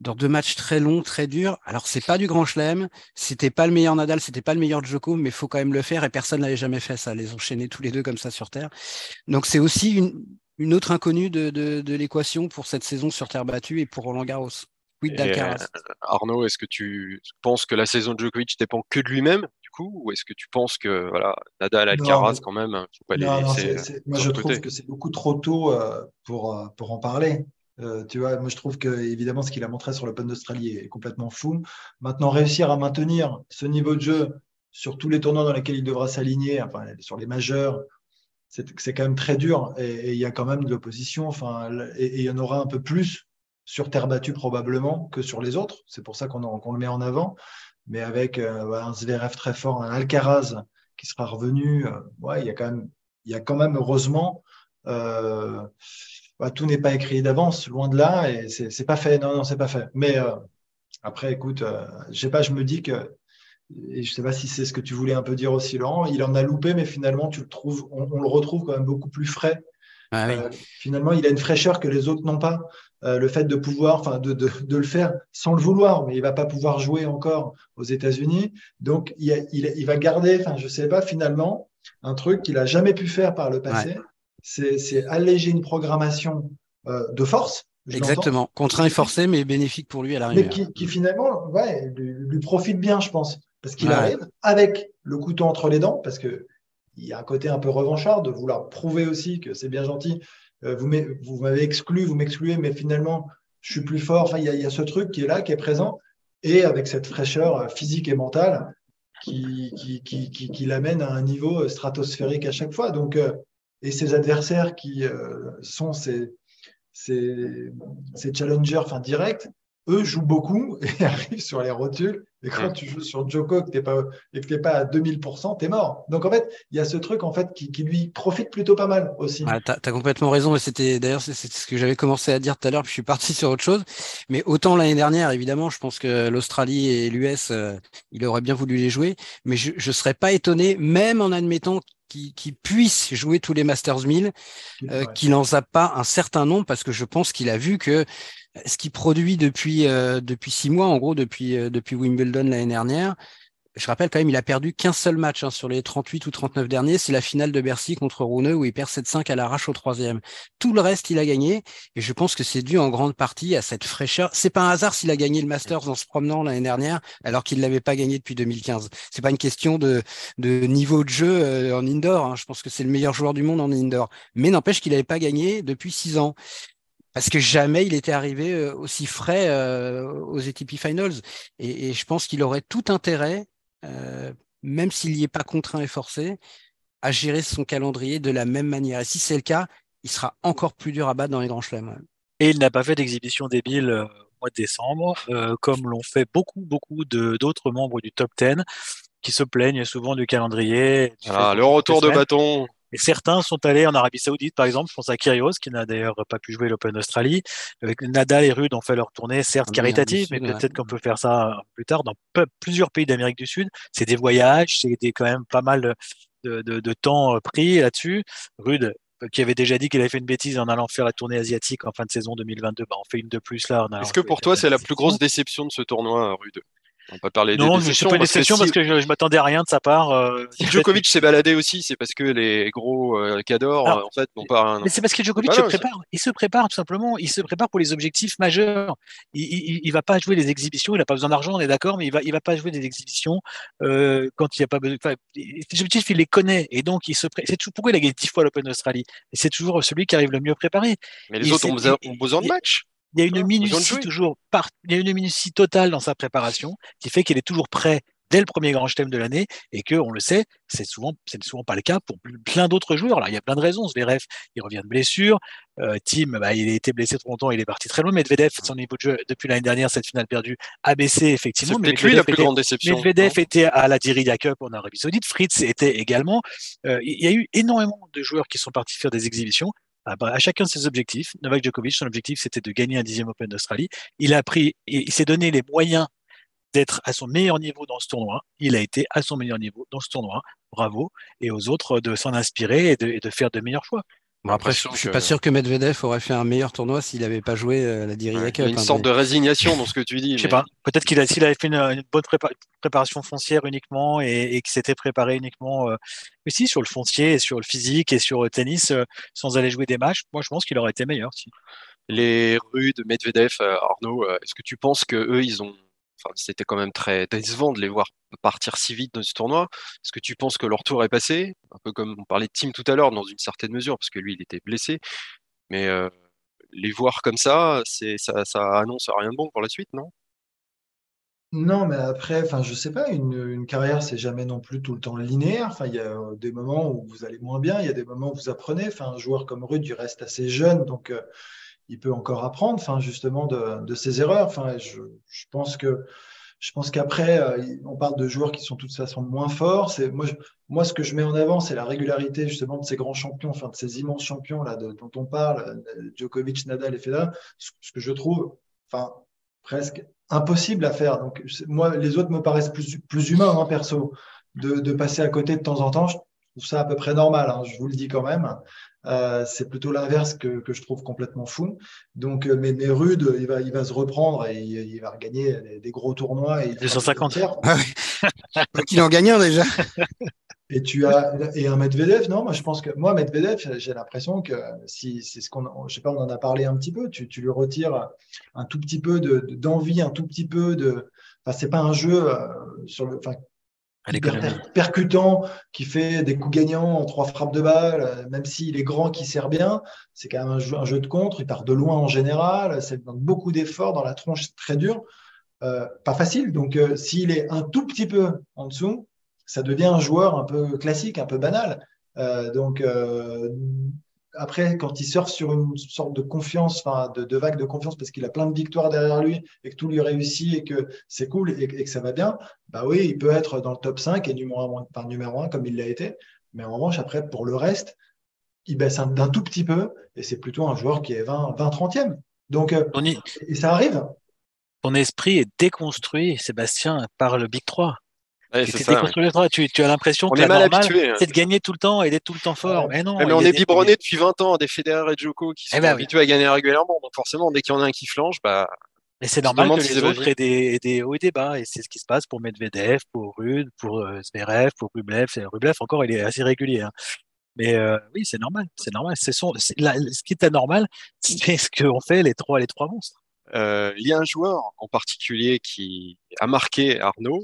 Dans deux matchs très longs, très durs. Alors, c'est pas du Grand Chelem, c'était pas le meilleur Nadal, c'était pas le meilleur Djoko, mais il faut quand même le faire et personne n'avait jamais fait ça, les enchaîner tous les deux comme ça sur terre. Donc, c'est aussi une autre inconnue de l'équation pour cette saison sur terre battue et pour Roland Garros. Quid d'Alcaraz. Arnaud, est-ce que tu penses que la saison de Djokovic dépend que de lui-même, du coup, ou est-ce que tu penses que Nadal, Alcaraz, quand même, faut pas les laisser. Moi, je trouve que c'est beaucoup trop tôt pour en parler. Tu vois, moi je trouve que évidemment ce qu'il a montré sur l'Open d'Australie est complètement fou. Maintenant, réussir à maintenir ce niveau de jeu sur tous les tournois dans lesquels il devra s'aligner, enfin sur les majeurs, c'est quand même très dur. Et il y a quand même de l'opposition. Enfin, et il y en aura un peu plus sur terre battue probablement que sur les autres. C'est pour ça qu'on le met en avant. Mais avec un Zverev très fort, un Alcaraz qui sera revenu, il y a quand même heureusement. Tout n'est pas écrit d'avance, loin de là, et c'est pas fait. Non, c'est pas fait. Mais après, écoute, je sais pas, je me dis que, et je sais pas si c'est ce que tu voulais un peu dire aussi, Laurent, il en a loupé, mais finalement, on le retrouve quand même beaucoup plus frais. Ah, oui. Finalement, il a une fraîcheur que les autres n'ont pas. Le fait de pouvoir, enfin, de le faire sans le vouloir, mais il va pas pouvoir jouer encore aux États-Unis. Donc, il va garder, enfin, je sais pas, finalement, un truc qu'il a jamais pu faire par le passé. Ouais. C'est alléger une programmation de force. Exactement, contraint et forcé, mais bénéfique pour lui à l'arrivée. Mais qui finalement lui profite bien, je pense, parce qu'il arrive avec le couteau entre les dents, parce qu'il y a un côté un peu revanchard de vouloir prouver aussi que c'est bien gentil. Vous m'avez exclu, vous m'excluez, mais finalement, je suis plus fort. Enfin, il y a ce truc qui est là, qui est présent, et avec cette fraîcheur physique et mentale qui l'amène à un niveau stratosphérique à chaque fois. Donc, et ses adversaires qui sont ses challengers directs, eux jouent beaucoup et arrivent sur les rotules. Et quand tu joues sur Djoko et que tu n'es pas à 2000%, tu es mort. Donc, en fait, il y a ce truc qui lui profite plutôt pas mal aussi. Ah, tu as complètement raison. Et d'ailleurs, c'est ce que j'avais commencé à dire tout à l'heure, puis je suis parti sur autre chose. Mais autant l'année dernière, évidemment, je pense que l'Australie et l'US, il aurait bien voulu les jouer. Mais je ne serais pas étonné, même en admettant qui puisse jouer tous les Masters 1000, qu'il n'en a pas un certain nombre, parce que je pense qu'il a vu que ce qu'il produit depuis 6 mois, en gros, depuis Wimbledon l'année dernière, je rappelle quand même, il a perdu qu'un seul match sur les 38 ou 39 derniers, c'est la finale de Bercy contre Rune où il perd 7-5 à l'arrache au 3e. Tout le reste, il a gagné, et je pense que c'est dû en grande partie à cette fraîcheur. C'est pas un hasard s'il a gagné le Masters en se promenant l'année dernière, alors qu'il l'avait pas gagné depuis 2015. C'est pas une question de niveau de jeu en indoor, Je pense que c'est le meilleur joueur du monde en indoor. Mais n'empêche qu'il avait pas gagné depuis 6 ans. Parce que jamais il était arrivé aussi frais aux ATP Finals. Et je pense qu'il aurait tout intérêt, même s'il n'y est pas contraint et forcé, à gérer son calendrier de la même manière. Et si c'est le cas, il sera encore plus dur à battre dans les grands chelems. Et il n'a pas fait d'exhibition débile au mois de décembre, comme l'ont fait beaucoup d'autres membres du top 10 qui se plaignent souvent du calendrier. Le retour de bâton. Et certains sont allés en Arabie Saoudite, par exemple. Je pense à Kyrgios, qui n'a d'ailleurs pas pu jouer l'Open d'Australie. Nadal et Rude ont fait leur tournée, certes caritative, mais peut-être qu'on peut faire ça plus tard dans plusieurs pays d'Amérique du Sud. C'est des voyages, c'est quand même pas mal de temps pris là-dessus. Rude, qui avait déjà dit qu'il avait fait une bêtise en allant faire la tournée asiatique en fin de saison 2022, on fait une de plus là. Est-ce que pour toi, c'est la plus grosse déception de ce tournoi, Rude ? On peut parler des déceptions. Non, c'est pas une déception parce que je m'attendais à rien de sa part. Si Djokovic s'est baladé aussi, c'est parce que les gros cadors, en fait, n'ont pas un. Mais c'est parce que Djokovic se prépare. Il se prépare tout simplement. Il se prépare pour les objectifs majeurs. Il va pas jouer des exhibitions. Il n'a pas besoin d'argent, on est d'accord, mais il va pas jouer des exhibitions quand il n'y a pas besoin. Enfin, les objectifs, il les connaît et donc il se prépare. C'est pourquoi il a gagné 10 fois l'Open d'Australie. Et c'est toujours celui qui arrive le mieux préparé. Mais les autres ont besoin de matchs. Il y a une minutie totale dans sa préparation qui fait qu'il est toujours prêt dès le premier Grand Chelem de l'année et que, on le sait, c'est souvent pas le cas pour plein d'autres joueurs. Alors, il y a plein de raisons. Zverev, il revient de blessure. Tim, il a été blessé trop longtemps, il est parti très loin. Medvedev, son niveau de jeu depuis l'année dernière, cette finale perdue, a baissé effectivement. C'est peut-être lui la plus grande déception. Medvedev était à la Diriyah Cup en Arabie Saoudite. Fritz était également. Il y a eu énormément de joueurs qui sont partis faire des exhibitions. À chacun de ses objectifs. Novak Djokovic, son objectif, c'était de gagner un 10e Open d'Australie. Il s'est donné les moyens d'être à son meilleur niveau dans ce tournoi. Il a été à son meilleur niveau dans ce tournoi. Bravo. Et aux autres de s'en inspirer et de faire de meilleurs choix. Bon, après, je suis pas sûr que Medvedev aurait fait un meilleur tournoi s'il n'avait pas joué la Diriyah Cup. Il y a une sorte de résignation dans ce que tu dis. Je sais pas. Peut-être s'il avait fait une bonne préparation foncière uniquement et qu'il s'était préparé uniquement aussi sur le foncier, et sur le physique et sur le tennis sans aller jouer des matchs. Moi, je pense qu'il aurait été meilleur. Si. Les Rude, Medvedev, Arnaud, est-ce que tu penses que eux, ils ont. Enfin, c'était quand même très décevant de les voir partir si vite dans ce tournoi. Est-ce que tu penses que leur tour est passé ? Un peu comme on parlait de Tim tout à l'heure, dans une certaine mesure, parce que lui, il était blessé. Mais les voir comme ça, ça annonce rien de bon pour la suite, non ? Non, mais après, je sais pas, une carrière, c'est jamais non plus tout le temps linéaire. Il y a des moments où vous allez moins bien, il y a des moments où vous apprenez. Un joueur comme Rude, il reste assez jeune, donc... il peut encore apprendre, justement, de ses erreurs. Je pense qu'après, on parle de joueurs qui sont de toute façon moins forts. Moi, ce que je mets en avant, c'est la régularité justement de ces grands champions, de ces immenses champions là dont on parle, Djokovic, Nadal et Federer. Ce que je trouve, presque impossible à faire. Donc, moi, les autres me paraissent plus humains, perso, de passer à côté de temps en temps. Je trouve ça à peu près normal. Je vous le dis quand même. C'est plutôt l'inverse que je trouve complètement fou. Donc, mais Rude, il va se reprendre et il va regagner des gros tournois. 250. Qu'il en gagne un déjà. Et un Medvedev, non ? Moi, je pense que Medvedev, j'ai l'impression que si c'est ce qu'on, je sais pas, on en a parlé un petit peu. Tu lui retires un tout petit peu d'envie, un tout petit peu de. C'est pas un jeu sur le. Percutant, qui fait des coups gagnants en 3 frappes de balle, même s'il est grand, qui sert bien, c'est quand même un jeu de contre, il part de loin en général, ça demande beaucoup d'efforts dans la tronche, très dur, pas facile. Donc s'il est un tout petit peu en dessous, ça devient un joueur un peu classique, un peu banal. Après, quand il surfe sur une sorte de confiance, de vague de confiance, parce qu'il a plein de victoires derrière lui et que tout lui réussit et que c'est cool et que ça va bien, oui, il peut être dans le top 5 et numéro 1 comme il l'a été. Mais en revanche, après, pour le reste, il baisse d'un tout petit peu et c'est plutôt un joueur qui est 20-30e. Donc, et ça arrive. Ton esprit est déconstruit, Sébastien, par le Big 3. Ouais, c'est ça, ouais. Tu as l'impression que la normale, c'est de gagner tout le temps et d'être tout le temps fort. Ouais. Mais non, on est biberonné depuis 20 ans à des Federer et Djokovic qui sont habitués à gagner régulièrement. Donc forcément, dès qu'il y en a un qui flanche, et c'est normal que les autres aient des hauts et des bas. Et c'est ce qui se passe pour Medvedev, pour Rude, pour Zverev, pour Rublev. Rublev, encore, il est assez régulier. Mais oui, c'est normal. Ce qui est anormal, c'est ce qu'ont fait les trois monstres. Il y a un joueur en particulier qui a marqué Arnaud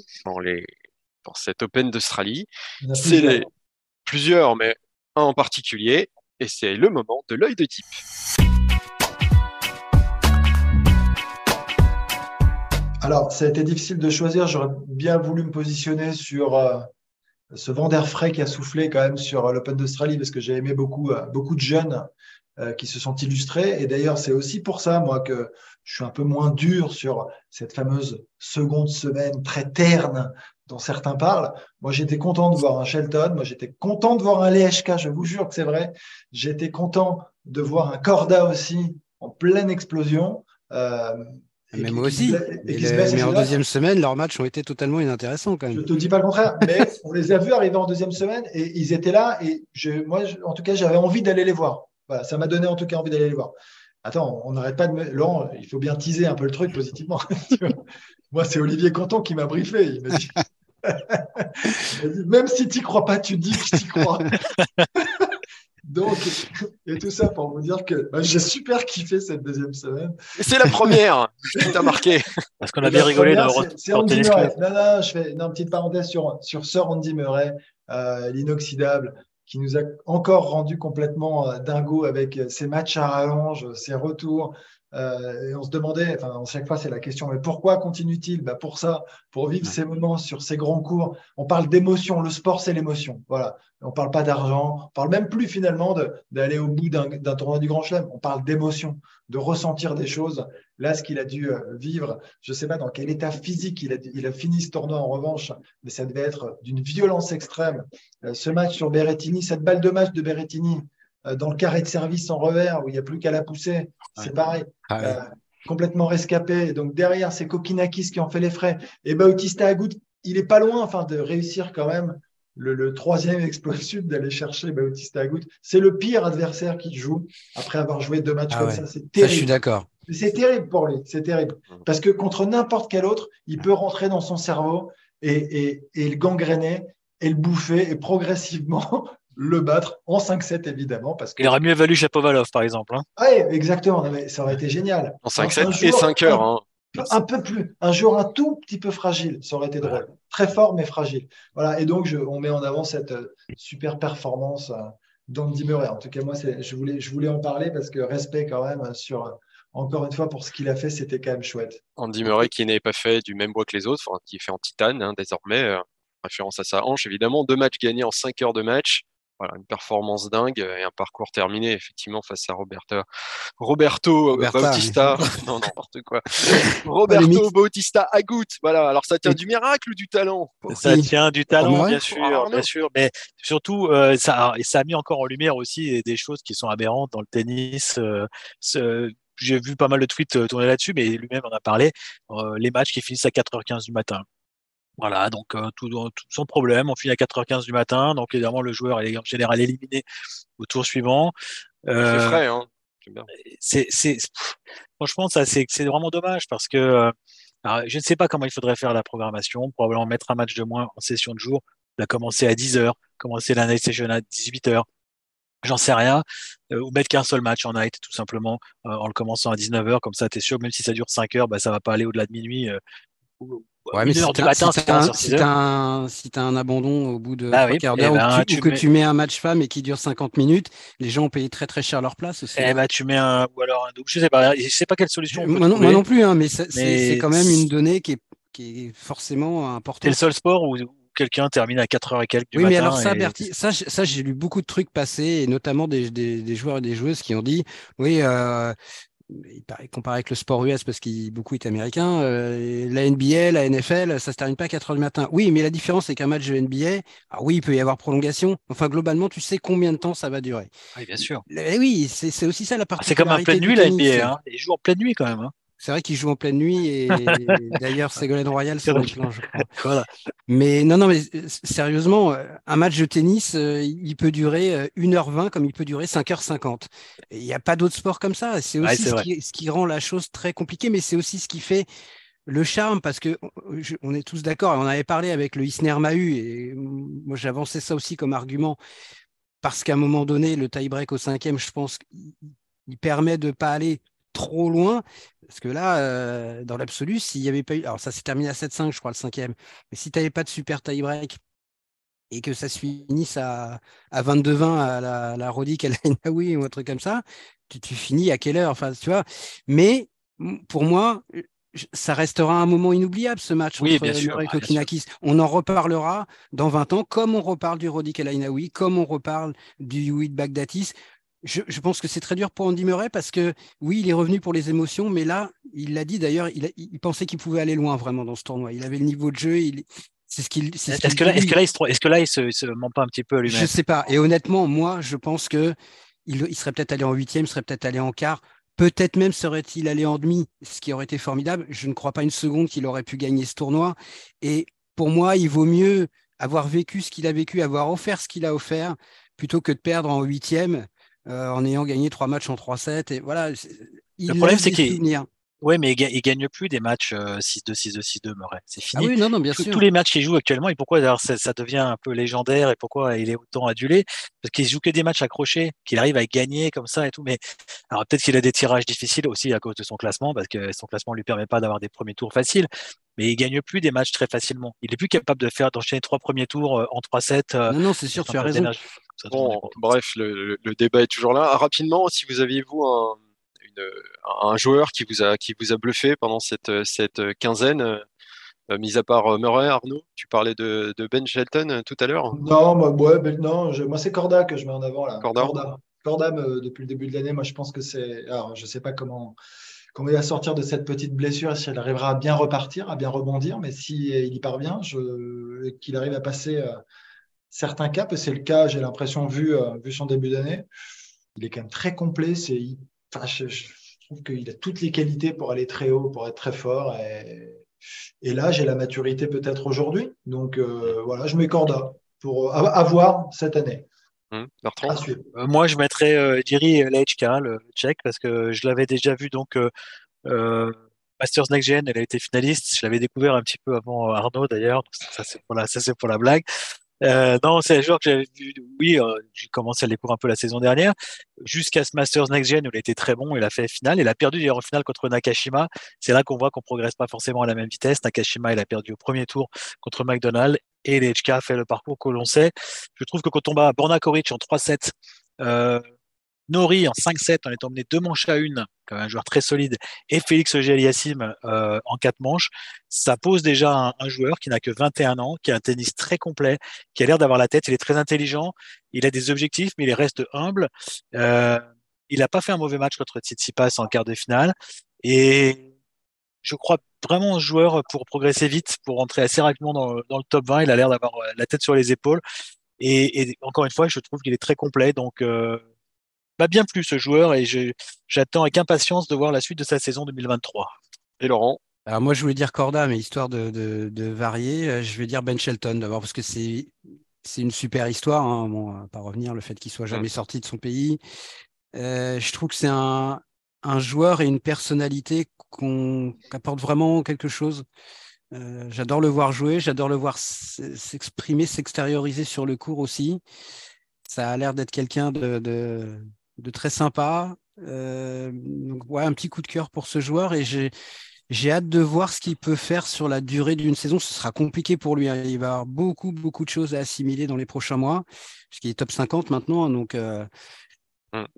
dans cette Open d'Australie, c'est plusieurs, mais un en particulier, et c'est le moment de l'œil de Deep. Alors, ça a été difficile de choisir. J'aurais bien voulu me positionner sur ce vent d'air frais qui a soufflé quand même sur l'Open d'Australie, parce que j'ai aimé beaucoup de jeunes qui se sont illustrés. Et d'ailleurs, c'est aussi pour ça, moi, que je suis un peu moins dur sur cette fameuse seconde semaine très terne dont certains parlent. Moi, j'étais content de voir un Shelton. Moi, j'étais content de voir un Lehečka. Je vous jure que c'est vrai. J'étais content de voir un Korda aussi en pleine explosion. Mais moi aussi. Mais en deuxième semaine, leurs matchs ont été totalement inintéressants quand même. Je ne te dis pas le contraire, mais on les a vus arriver en deuxième semaine et ils étaient là. Et moi, en tout cas, j'avais envie d'aller les voir. Voilà, ça m'a donné en tout cas envie d'aller les voir. Attends, on n'arrête pas de me... Laurent, il faut bien teaser un peu le truc positivement. Moi, c'est Olivier Canton qui m'a briefé. Il m'a dit... Même si tu n'y crois pas, tu dis que tu y crois. Donc, et tout ça pour vous dire que j'ai super kiffé cette deuxième semaine. C'est la première qui t'a marqué. Parce qu'on a bien rigolé dans le Andy Murray. Non, je fais une petite parenthèse sur Sir Andy Murray, l'inoxydable, qui nous a encore rendu complètement dingo avec ses matchs à rallonge, ses retours. Et on se demandait, enfin, chaque fois c'est la question, mais pourquoi continue-t-il ? Pour ça, pour vivre ces moments sur ces grands cours. On parle d'émotion, le sport c'est l'émotion, voilà. On parle pas d'argent, on parle même plus finalement d'aller au bout d'un tournoi du Grand Chelem. On parle d'émotion, de ressentir des choses. Là, ce qu'il a dû vivre, je sais pas dans quel état physique il a fini ce tournoi en revanche, mais ça devait être d'une violence extrême. Ce match sur Berrettini, cette balle de match de Berrettini, dans le carré de service en revers où il n'y a plus qu'à la pousser, c'est pareil, complètement rescapé. Donc derrière, c'est Kokinakis qui en fait les frais. Et Bautista Agut, il n'est pas loin de réussir quand même le troisième exploit sud, d'aller chercher Bautista Agut. C'est le pire adversaire qu'il joue après avoir joué deux matchs comme ça. C'est terrible. Ça, je suis d'accord. C'est terrible pour lui, c'est terrible. Parce que contre n'importe quel autre, il peut rentrer dans son cerveau et le gangréner et le bouffer et progressivement... le battre en 5-7 évidemment parce que... il aurait mieux valu Chapovalov par exemple hein. Oui exactement, mais ça aurait été génial en 5-7 et 5 heures un peu plus, un joueur un tout petit peu fragile, ça aurait été drôle, très fort mais fragile, voilà. Et donc on met en avant cette super performance d'Andy Murray. En tout cas moi je voulais en parler parce que respect quand même sur, encore une fois, pour ce qu'il a fait, c'était quand même chouette. Andy Murray qui n'est pas fait du même bois que les autres, enfin, qui est fait en titane désormais, référence à sa hanche évidemment. 2 matchs gagnés en 5 heures de match. Voilà, une performance dingue et un parcours terminé, effectivement, face à Roberto Bautista. Non, n'importe quoi. Roberto Bautista Agut. Voilà, alors ça tient du miracle ou du talent ? Ça tient du talent, bien sûr. Mais surtout, ça a mis encore en lumière aussi des choses qui sont aberrantes dans le tennis. J'ai vu pas mal de tweets tourner là-dessus, mais lui-même en a parlé. Les matchs qui finissent à 4h15 du matin. Voilà, donc tout sans problème, on finit à 4h15 du matin, donc évidemment le joueur est en général éliminé au tour suivant. C'est frais, hein. Franchement, ça c'est vraiment dommage parce que je ne sais pas comment il faudrait faire la programmation, probablement mettre un match de moins en session de jour, la commencer à 10h, commencer la night session à 18h. J'en sais rien, ou mettre qu'un seul match en night, tout simplement, en le commençant à 19h, comme ça t'es sûr, même si ça dure 5h, ça va pas aller au-delà de minuit. Ouais, mais si t'as un abandon au bout de quart d'heure ou que tu mets un match femme et qui dure 50 minutes, les gens ont payé très très cher leur place aussi. Tu mets un ou alors un double, je sais pas quelle solution. Moi non plus, hein, mais c'est quand même une donnée qui est forcément importante. C'est le seul sport où quelqu'un termine à 4h et quelques du matin. Oui, mais alors ça, Bertie, ça j'ai lu beaucoup de trucs passer, et notamment des joueurs et des joueuses qui ont dit comparé avec le sport US parce qu'il beaucoup est américain, la NBA, la NFL, ça se termine pas à 4h du matin. Oui, mais la différence c'est qu'un match de NBA, il peut y avoir prolongation. Enfin, globalement, tu sais combien de temps ça va durer. Oui, bien sûr. Oui, c'est aussi ça la particularité. C'est comme en pleine nuit la NBA. Hein. Ils jouent en pleine nuit quand même. Hein. C'est vrai qu'ils jouent en pleine nuit et d'ailleurs Ségolène Royal sur les plans, je crois. Voilà. Mais non, mais sérieusement, un match de tennis, il peut durer 1h20 comme il peut durer 5h50. Il n'y a pas d'autres sports comme ça. C'est aussi ce qui rend la chose très compliquée, mais c'est aussi ce qui fait le charme, parce que on est tous d'accord, et on avait parlé avec le Isner-Mahut, et moi j'avançais ça aussi comme argument, parce qu'à un moment donné, le tie-break au 5e, je pense qu'il permet de ne pas aller trop loin, parce que là dans l'absolu, s'il n'y avait pas eu, alors ça s'est terminé à 7-5 je crois le 5e, mais si tu n'avais pas de super tie-break et que ça se finisse à 22-20 à la Roddick, à la Naoui ou un truc comme ça, tu finis à quelle heure, enfin tu vois. Mais pour moi ça restera un moment inoubliable, ce match entre Murray et Kokinakis. On en reparlera dans 20 ans, comme on reparle du Roddick Alainaoui, comme on reparle du Huit Bagdatis. Je pense que c'est très dur pour Andy Murray parce que, oui, il est revenu pour les émotions, mais là, il l'a dit d'ailleurs, il pensait qu'il pouvait aller loin vraiment dans ce tournoi. Il avait le niveau de jeu, Est-ce que là, il se ment pas un petit peu à lui-même ? Je ne sais pas. Et honnêtement, moi, je pense que il serait peut-être allé en huitième, serait peut-être allé en quart, peut-être même serait-il allé en demi, ce qui aurait été formidable. Je ne crois pas une seconde qu'il aurait pu gagner ce tournoi. Et pour moi, il vaut mieux avoir vécu ce qu'il a vécu, avoir offert ce qu'il a offert, plutôt que de perdre en huitième. En ayant gagné 3 matchs en 3-7 et voilà, le problème c'est qu'il il gagne plus des matchs 6-2, 6-2, 6-2 Murray, c'est fini. Ah oui, non, bien sûr. Tous les matchs qu'il joue actuellement, et pourquoi d'ailleurs ça devient un peu légendaire et pourquoi il est autant adulé, parce qu'il joue que des matchs accrochés, qu'il arrive à gagner comme ça et tout. Mais alors peut-être qu'il a des tirages difficiles aussi à cause de son classement, parce que son classement lui permet pas d'avoir des premiers tours faciles. Mais il gagne plus des matchs très facilement. Il est plus capable de faire d'enchaîner 3 premiers tours en 3-7. Non, c'est sûr, tu as raison. Bon, bref, le débat est toujours là. Rapidement, si vous aviez un joueur qui vous a bluffé pendant cette quinzaine, mis à part Murray, Arnaud, tu parlais de Ben Shelton tout à l'heure. Non, moi c'est Korda que je mets en avant là. Korda, depuis le début de l'année, moi je pense que c'est. Alors, je sais pas comment il va sortir de cette petite blessure, si elle arrivera à bien repartir, à bien rebondir, mais si il y parvient, qu'il arrive à passer certains caps, et c'est le cas, j'ai l'impression, vu son début d'année, il est quand même très complet, je trouve qu'il a toutes les qualités pour aller très haut, pour être très fort, et là, j'ai la maturité peut-être aujourd'hui, donc voilà, je mets Korda pour avoir cette année. Bertrand. Moi, je mettrais Jiří Lehečka, le Tchèque, parce que je l'avais déjà vu donc Masters Next Gen, elle a été finaliste. Je l'avais découvert un petit peu avant Arnaud d'ailleurs. Ça c'est pour la blague. Non, c'est un joueur que j'avais vu. Oui, j'ai commencé à le découvrir un peu la saison dernière, jusqu'à ce Masters Next Gen où il était très bon. Il a fait finale. Il a perdu d'ailleurs en finale contre Nakashima. C'est là qu'on voit qu'on progresse pas forcément à la même vitesse. Nakashima, il a perdu au premier tour contre McDonald. Et Lehečka a fait le parcours que l'on sait. Je trouve que quand on bat Borna Koric en 3-7, Nori en 5-7, on est emmené 2 manches à 1, quand même un joueur très solide, et Félix Auger-Aliassime en 4 manches, ça pose déjà un joueur qui n'a que 21 ans, qui a un tennis très complet, qui a l'air d'avoir la tête, il est très intelligent, il a des objectifs, mais il reste humble. Il n'a pas fait un mauvais match contre Tsitsipas en quart de finale. Et je crois vraiment un joueur pour progresser vite, pour entrer assez rapidement dans le top 20. Il a l'air d'avoir la tête sur les épaules. Et encore une fois, je trouve qu'il est très complet. Donc, bien plus ce joueur. Et j'attends avec impatience de voir la suite de sa saison 2023. Et Laurent ? Alors moi, je voulais dire Korda, mais histoire de varier, je vais dire Ben Shelton d'abord, parce que c'est une super histoire. Hein. Bon, à pas revenir, le fait qu'il soit jamais sorti de son pays. Je trouve que c'est un joueur et une personnalité qu'apporte vraiment quelque chose. J'adore le voir jouer, j'adore le voir s'exprimer, s'extérioriser sur le court aussi. Ça a l'air d'être quelqu'un de très sympa. Donc, ouais, un petit coup de cœur pour ce joueur, et j'ai hâte de voir ce qu'il peut faire sur la durée d'une saison. Ce sera compliqué pour lui. Hein. Il va avoir beaucoup, beaucoup de choses à assimiler dans les prochains mois, puisqu'il est top 50 maintenant. Hein, donc,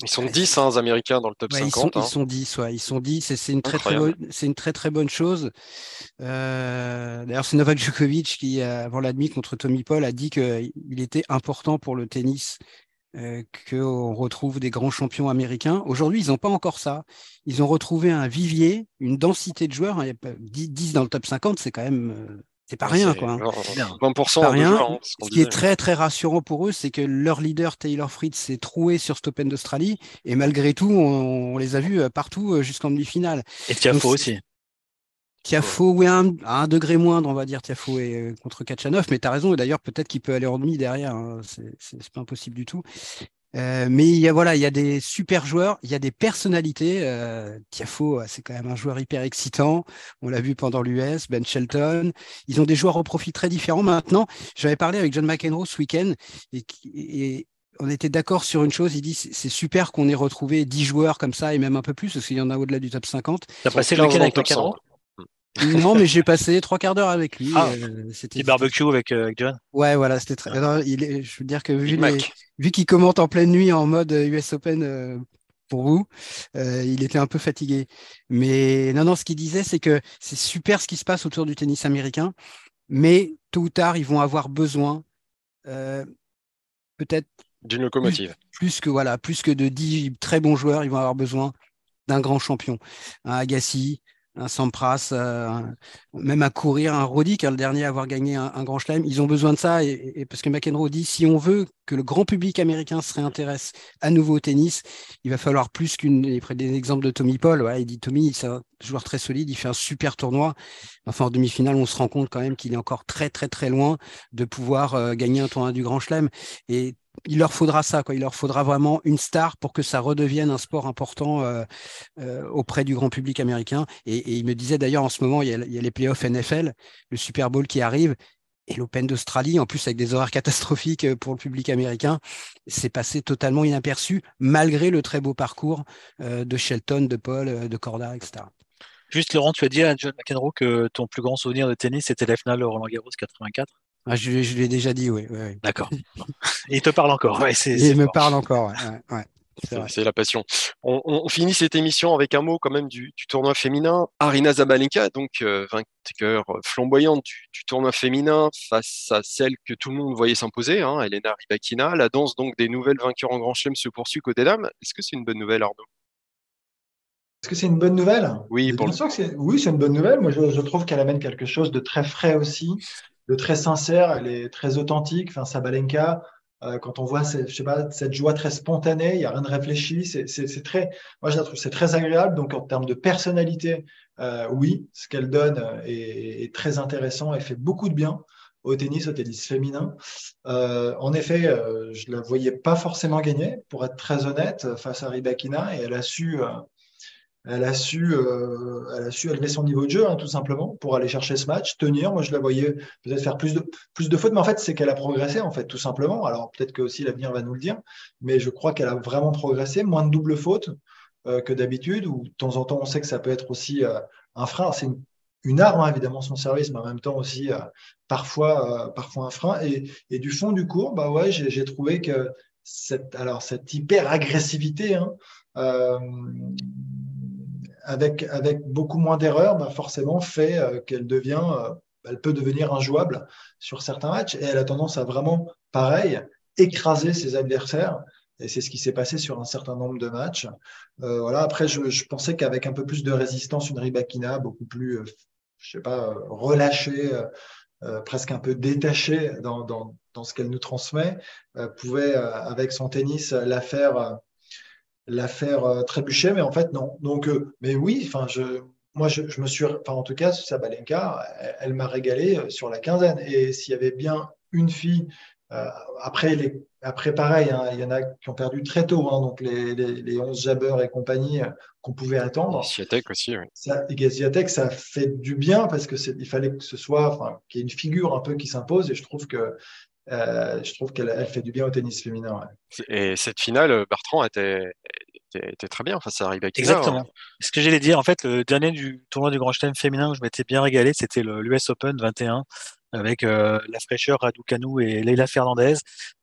ils sont 10 les Américains dans le top 50. Ils sont 10. C'est une très bonne chose. D'ailleurs, c'est Novak Djokovic qui, avant la demi contre Tommy Paul, a dit qu'il était important pour le tennis qu'on retrouve des grands champions américains. Aujourd'hui, ils n'ont pas encore ça. Ils ont retrouvé un vivier, une densité de joueurs. Hein, 10 dans le top 50, c'est quand même... c'est pas rien, quoi. Hein. 20% pas rien. Joueurs, ce qui est très, très rassurant pour eux, c'est que leur leader, Taylor Fritz, s'est troué sur cet Open d'Australie. Et malgré tout, on les a vus partout jusqu'en demi-finale. Et Tiafoe aussi. Tiafoe, oui, à un degré moindre, on va dire, Tiafoe contre Khachanov. Mais tu as raison. Et d'ailleurs, peut-être qu'il peut aller en demi derrière. Hein. C'est pas impossible du tout. Mais il y a des super joueurs, il y a des personnalités. Tiafoe, c'est quand même un joueur hyper excitant. On l'a vu pendant l'US, Ben Shelton. Ils ont des joueurs au profil très différents maintenant. J'avais parlé avec John McEnroe ce week-end et on était d'accord sur une chose. Il dit c'est super qu'on ait retrouvé 10 joueurs comme ça et même un peu plus, parce qu'il y en a au-delà du top 50. T'as passé le week-end avec McEnroe ? Non, mais j'ai passé 3 quarts d'heure avec lui. C'était du barbecue avec John. Ouais, voilà, c'était très. Alors, je veux dire que vu qu'il commente en pleine nuit en mode US Open pour vous, il était un peu fatigué. Mais non, ce qu'il disait, c'est que c'est super ce qui se passe autour du tennis américain, mais tôt ou tard, ils vont avoir besoin, peut-être D'une locomotive. Plus que de 10 très bons joueurs, ils vont avoir besoin d'un grand champion. Un Agassi, un Sampras, même à courir, un Roddick, le dernier à avoir gagné un grand chelem. Ils ont besoin de ça et parce que McEnroe dit, si on veut que le grand public américain se réintéresse à nouveau au tennis, il va falloir plus qu'une... Des exemples de Tommy Paul, voilà, il dit Tommy, c'est un joueur très solide, il fait un super tournoi. Enfin, en demi-finale, on se rend compte quand même qu'il est encore très, très, très loin de pouvoir gagner un tournoi du grand chelem. Et il leur faudra ça, quoi. Il leur faudra vraiment une star pour que ça redevienne un sport important auprès du grand public américain. Et il me disait d'ailleurs, en ce moment, il y a les playoffs NFL, le Super Bowl qui arrive et l'Open d'Australie, en plus avec des horaires catastrophiques pour le public américain. C'est passé totalement inaperçu, malgré le très beau parcours de Shelton, de Paul, de Korda, etc. Juste, Laurent, tu as dit à John McEnroe que ton plus grand souvenir de tennis, c'était la finale Roland-Garros 84. Ah, je l'ai déjà dit, oui. D'accord. Il te parle encore. Ouais, Il me parle encore. C'est la passion. On finit cette émission avec un mot quand même du tournoi féminin. Aryna Sabalenka, donc vainqueur flamboyante du tournoi féminin face à celle que tout le monde voyait s'imposer, Elena Rybakina. La danse donc des nouvelles vainqueurs en Grand Chelem se poursuit côté dames. Est-ce que c'est une bonne nouvelle, Arnaud ? Est-ce que c'est une bonne nouvelle ? Oui, c'est une bonne nouvelle. Moi, je trouve qu'elle amène quelque chose de très frais aussi, de très sincère, elle est très authentique. Enfin, Sabalenka, quand on voit cette joie très spontanée, il n'y a rien de réfléchi. C'est très, moi je la trouve, c'est très agréable. Donc en termes de personnalité, ce qu'elle donne est très intéressant et fait beaucoup de bien au tennis féminin. En effet, je ne la voyais pas forcément gagner, pour être très honnête, face à Rybakina, et elle a su élever son niveau de jeu, tout simplement, pour aller chercher ce match, tenir. Moi, je la voyais peut-être faire plus de fautes, mais en fait, c'est qu'elle a progressé, tout simplement. Alors, peut-être que aussi l'avenir va nous le dire, mais je crois qu'elle a vraiment progressé, moins de doubles fautes que d'habitude, ou de temps en temps, on sait que ça peut être aussi un frein. Alors, c'est une arme, évidemment, son service, mais en même temps aussi parfois un frein. Et du fond du cours, j'ai trouvé que cette hyper-agressivité, avec beaucoup moins d'erreurs, forcément fait qu'elle elle peut devenir injouable sur certains matchs, et elle a tendance à vraiment, pareil, écraser ses adversaires, et c'est ce qui s'est passé sur un certain nombre de matchs. Après, je pensais qu'avec un peu plus de résistance, une Rybakina beaucoup plus, relâchée, presque un peu détachée dans ce qu'elle nous transmet, pouvait, avec son tennis, la faire trébucher, mais en fait non. Donc, mais oui, je me suis, en tout cas, Sabalenka, elle m'a régalé sur la quinzaine. Et s'il y avait bien une fille, après pareil, il y en a qui ont perdu très tôt, donc les 11 jabbeurs et compagnie qu'on pouvait attendre. Swiatek aussi, oui. Et Swiatek, ça fait du bien parce que il fallait que ce soit, qu'il y ait une figure un peu qui s'impose, et je trouve qu'elle fait du bien au tennis féminin. Ouais. Et cette finale, Bertrand, était très bien face à Rybakina. Exactement. Ce que j'allais dire, en fait, le dernier du tournoi du Grand Chelem féminin où je m'étais bien régalé, c'était l'US Open 21 avec la fraîcheur Radu Canu et Leila Fernandez.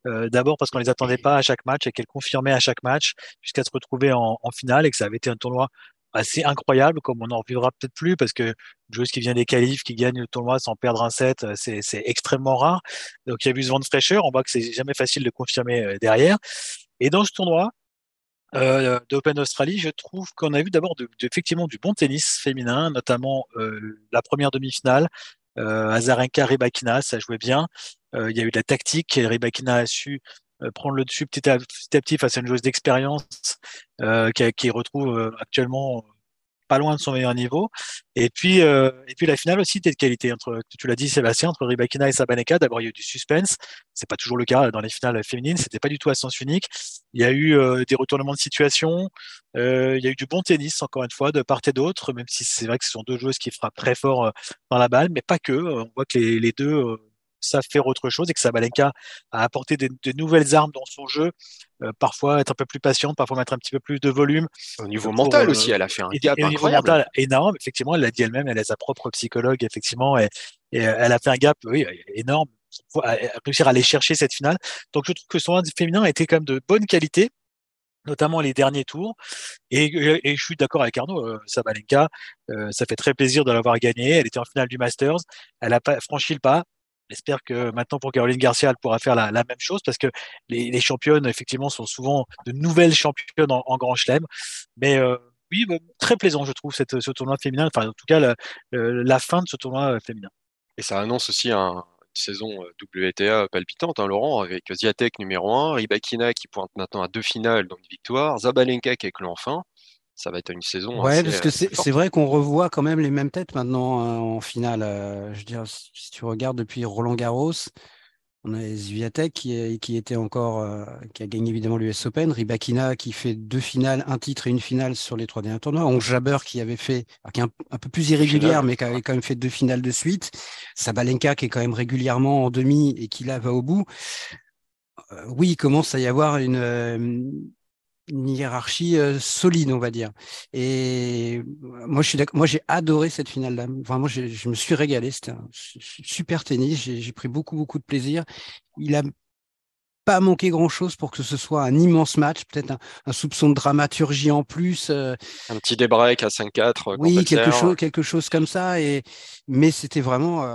D'abord parce qu'on les attendait pas à chaque match et qu'elles confirmaient à chaque match jusqu'à se retrouver en finale, et que ça avait été un tournoi assez incroyable, comme on n'en revivra peut-être plus, parce que une joueuse qui vient des qualifs, qui gagne le tournoi sans perdre un set, c'est extrêmement rare. Donc il y a eu ce vent de fraîcheur, on voit que c'est jamais facile de confirmer derrière. Et dans ce tournoi d'Open Australie, je trouve qu'on a vu d'abord effectivement du bon tennis féminin, notamment la première demi-finale, Azarenka Rybakina, ça jouait bien. Il y a eu de la tactique, et Rybakina a su prendre le dessus petit à petit face à une joueuse d'expérience qui retrouve actuellement pas loin de son meilleur niveau. Et puis la finale aussi était de qualité, tu l'as dit, Sébastien, entre Rybakina et Sabalenka. D'abord, il y a eu du suspense. C'est pas toujours le cas dans les finales féminines. C'était pas du tout à sens unique. Il y a eu des retournements de situation. Il y a eu du bon tennis, encore une fois, de part et d'autre, même si c'est vrai que ce sont deux joueuses qui frappent très fort dans la balle, mais pas que. On voit que les deux savent faire autre chose, et que Sabalenka a apporté de nouvelles armes dans son jeu, parfois être un peu plus patiente, parfois mettre un petit peu plus de volume. Au niveau mental aussi, elle a fait un gap incroyable. Au niveau mental énorme, effectivement, elle l'a dit elle-même, elle est sa propre psychologue, effectivement, et elle a fait un gap énorme, réussir à aller chercher cette finale. Donc je trouve que son féminin a été quand même de bonne qualité, notamment les derniers tours, et je suis d'accord avec Arnaud, Sabalenka, ça fait très plaisir de l'avoir gagnée. Elle était en finale du Masters, elle a franchi le pas, J'espère que maintenant pour Caroline Garcia, elle pourra faire la même chose parce que les championnes, effectivement, sont souvent de nouvelles championnes en grand chelem. Mais oui, très plaisant, je trouve, ce tournoi féminin. Enfin, en tout cas, la fin de ce tournoi féminin. Et ça annonce aussi une saison WTA palpitante, hein, Laurent, avec Ziatek numéro 1, Rybakina qui pointe maintenant à 2 finales, donc une victoire, Sabalenka qui éclate enfin. Ça va être une saison. Ouais, parce que c'est vrai qu'on revoit quand même les mêmes têtes maintenant en finale. Je veux dire, si tu regardes depuis Roland Garros, on a Zviatek qui était encore, qui a gagné évidemment l'US Open, Rybakina qui fait 2 finales, 1 titre et 1 finale sur les 3 derniers tournois. Ons Jabeur qui avait fait, qui est un peu plus irrégulière, mais qui avait quand même fait 2 finales de suite. Sabalenka qui est quand même régulièrement en demi et qui là va au bout. Oui, il commence à y avoir une hiérarchie solide, on va dire. Et moi, je suis d'accord. Moi, j'ai adoré cette finale-là. Vraiment, je me suis régalé. C'était un super tennis. J'ai pris beaucoup, beaucoup de plaisir. Il a pas manqué grand-chose pour que ce soit un immense match. Peut-être un soupçon de dramaturgie en plus. Un petit débreak à 5-4. Oui, quelque chose comme ça. Mais c'était vraiment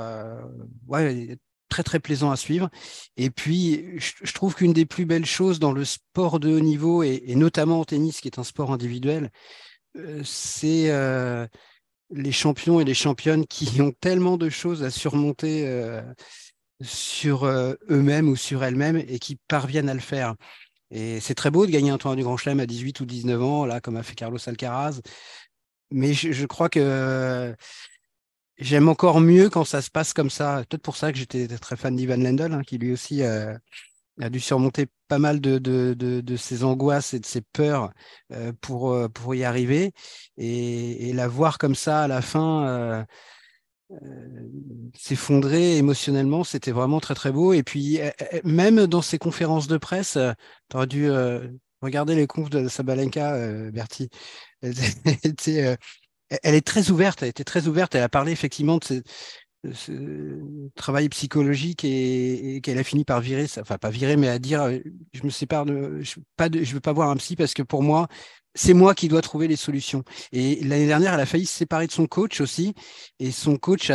très, très plaisant à suivre. Et puis, je trouve qu'une des plus belles choses dans le sport de haut niveau, et notamment en tennis, qui est un sport individuel, c'est les champions et les championnes qui ont tellement de choses à surmonter sur eux-mêmes ou sur elles-mêmes et qui parviennent à le faire. Et c'est très beau de gagner un tournoi du Grand Chelem à 18 ou 19 ans, là, comme a fait Carlos Alcaraz. Mais je crois que... J'aime encore mieux quand ça se passe comme ça. Peut-être pour ça que j'étais très fan d'Ivan Lendl, qui lui aussi a dû surmonter pas mal de ses angoisses et de ses peurs pour y arriver. Et la voir comme ça à la fin s'effondrer émotionnellement, c'était vraiment très très beau. Et puis même dans ses conférences de presse, tu aurais dû regarder les confs de Sabalenka, Bertie. Elle est très ouverte, elle était très ouverte. Elle a parlé effectivement de ce travail psychologique et qu'elle a fini par virer, enfin pas virer, mais à dire je me sépare de, je veux pas voir un psy parce que pour moi, c'est moi qui dois trouver les solutions. Et l'année dernière, elle a failli se séparer de son coach aussi. Et son coach,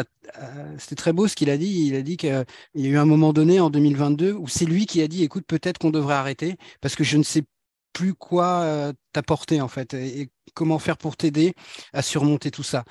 c'était très beau ce qu'il a dit. Il a dit qu'il y a eu un moment donné en 2022 où c'est lui qui a dit écoute, peut-être qu'on devrait arrêter parce que je ne sais plus quoi t'apporter en fait et comment faire pour t'aider à surmonter tout ça.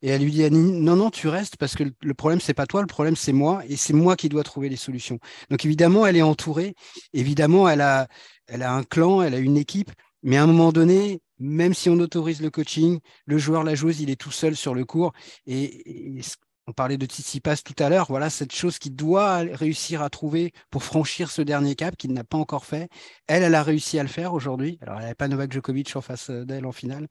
Et elle lui dit non, tu restes parce que le problème c'est pas toi, le problème c'est moi et c'est moi qui dois trouver les solutions. Donc évidemment elle est entourée, évidemment elle a un clan, elle a une équipe, mais à un moment donné, même si on autorise le coaching, le joueur, la joueuse, il est tout seul sur le court et on parlait de Tsitsipas tout à l'heure, voilà cette chose qu'il doit réussir à trouver pour franchir ce dernier cap qu'il n'a pas encore fait. Elle a réussi à le faire aujourd'hui. Alors, elle n'avait pas Novak Djokovic en face d'elle en finale,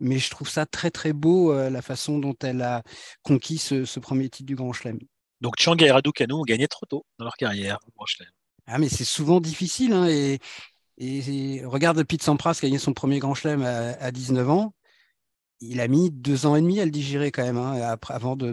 mais je trouve ça très, très beau, la façon dont elle a conquis ce premier titre du Grand Chelem. Donc, Tsang et Raducanu ont gagné trop tôt dans leur carrière au Grand Chelem. Ah, mais c'est souvent difficile. Hein, et regarde Pete Sampras gagner son premier Grand Chelem à 19 ans. Il a mis 2 ans et demi à le digérer quand même, avant de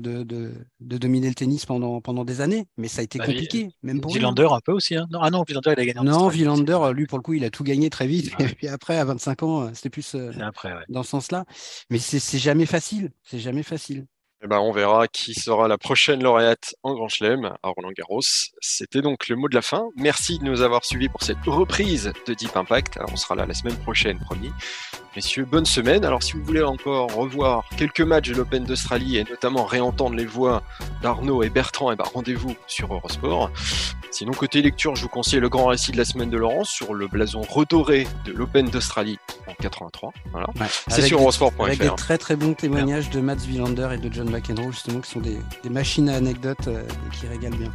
dominer le tennis pendant des années. Mais ça a été compliqué, même pour lui. Wilander un peu aussi. Hein. Non, Wilander, il a gagné. Non, Wilander, lui, pour le coup, il a tout gagné très vite. Ah, ouais. Et puis après, à 25 ans, c'était plus après, ouais. Dans ce sens-là. Mais c'est jamais facile. C'est jamais facile. Eh ben, on verra qui sera la prochaine lauréate en Grand Chelem à Roland-Garros. C'était donc le mot de la fin. Merci de nous avoir suivis pour cette reprise de Deep Impact. Alors, on sera là la semaine prochaine, promis. Messieurs, bonne semaine. Alors, si vous voulez encore revoir quelques matchs de l'Open d'Australie et notamment réentendre les voix d'Arnaud et Bertrand, eh ben, rendez-vous sur Eurosport. Sinon, côté lecture, je vous conseille le grand récit de la semaine de Laurent sur le blason redoré de l'Open d'Australie en 83. Voilà. Ouais, c'est sur Eurosport.fr. Avec des très très bons témoignages de Mats Wilander et de John McEnroe, justement, qui sont des machines à anecdotes qui régalent bien.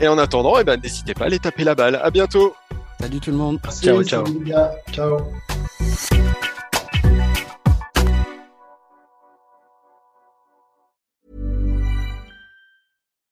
Et en attendant, eh ben, n'hésitez pas à aller taper la balle. À bientôt. Salut tout le monde. Merci, ciao. Ciao.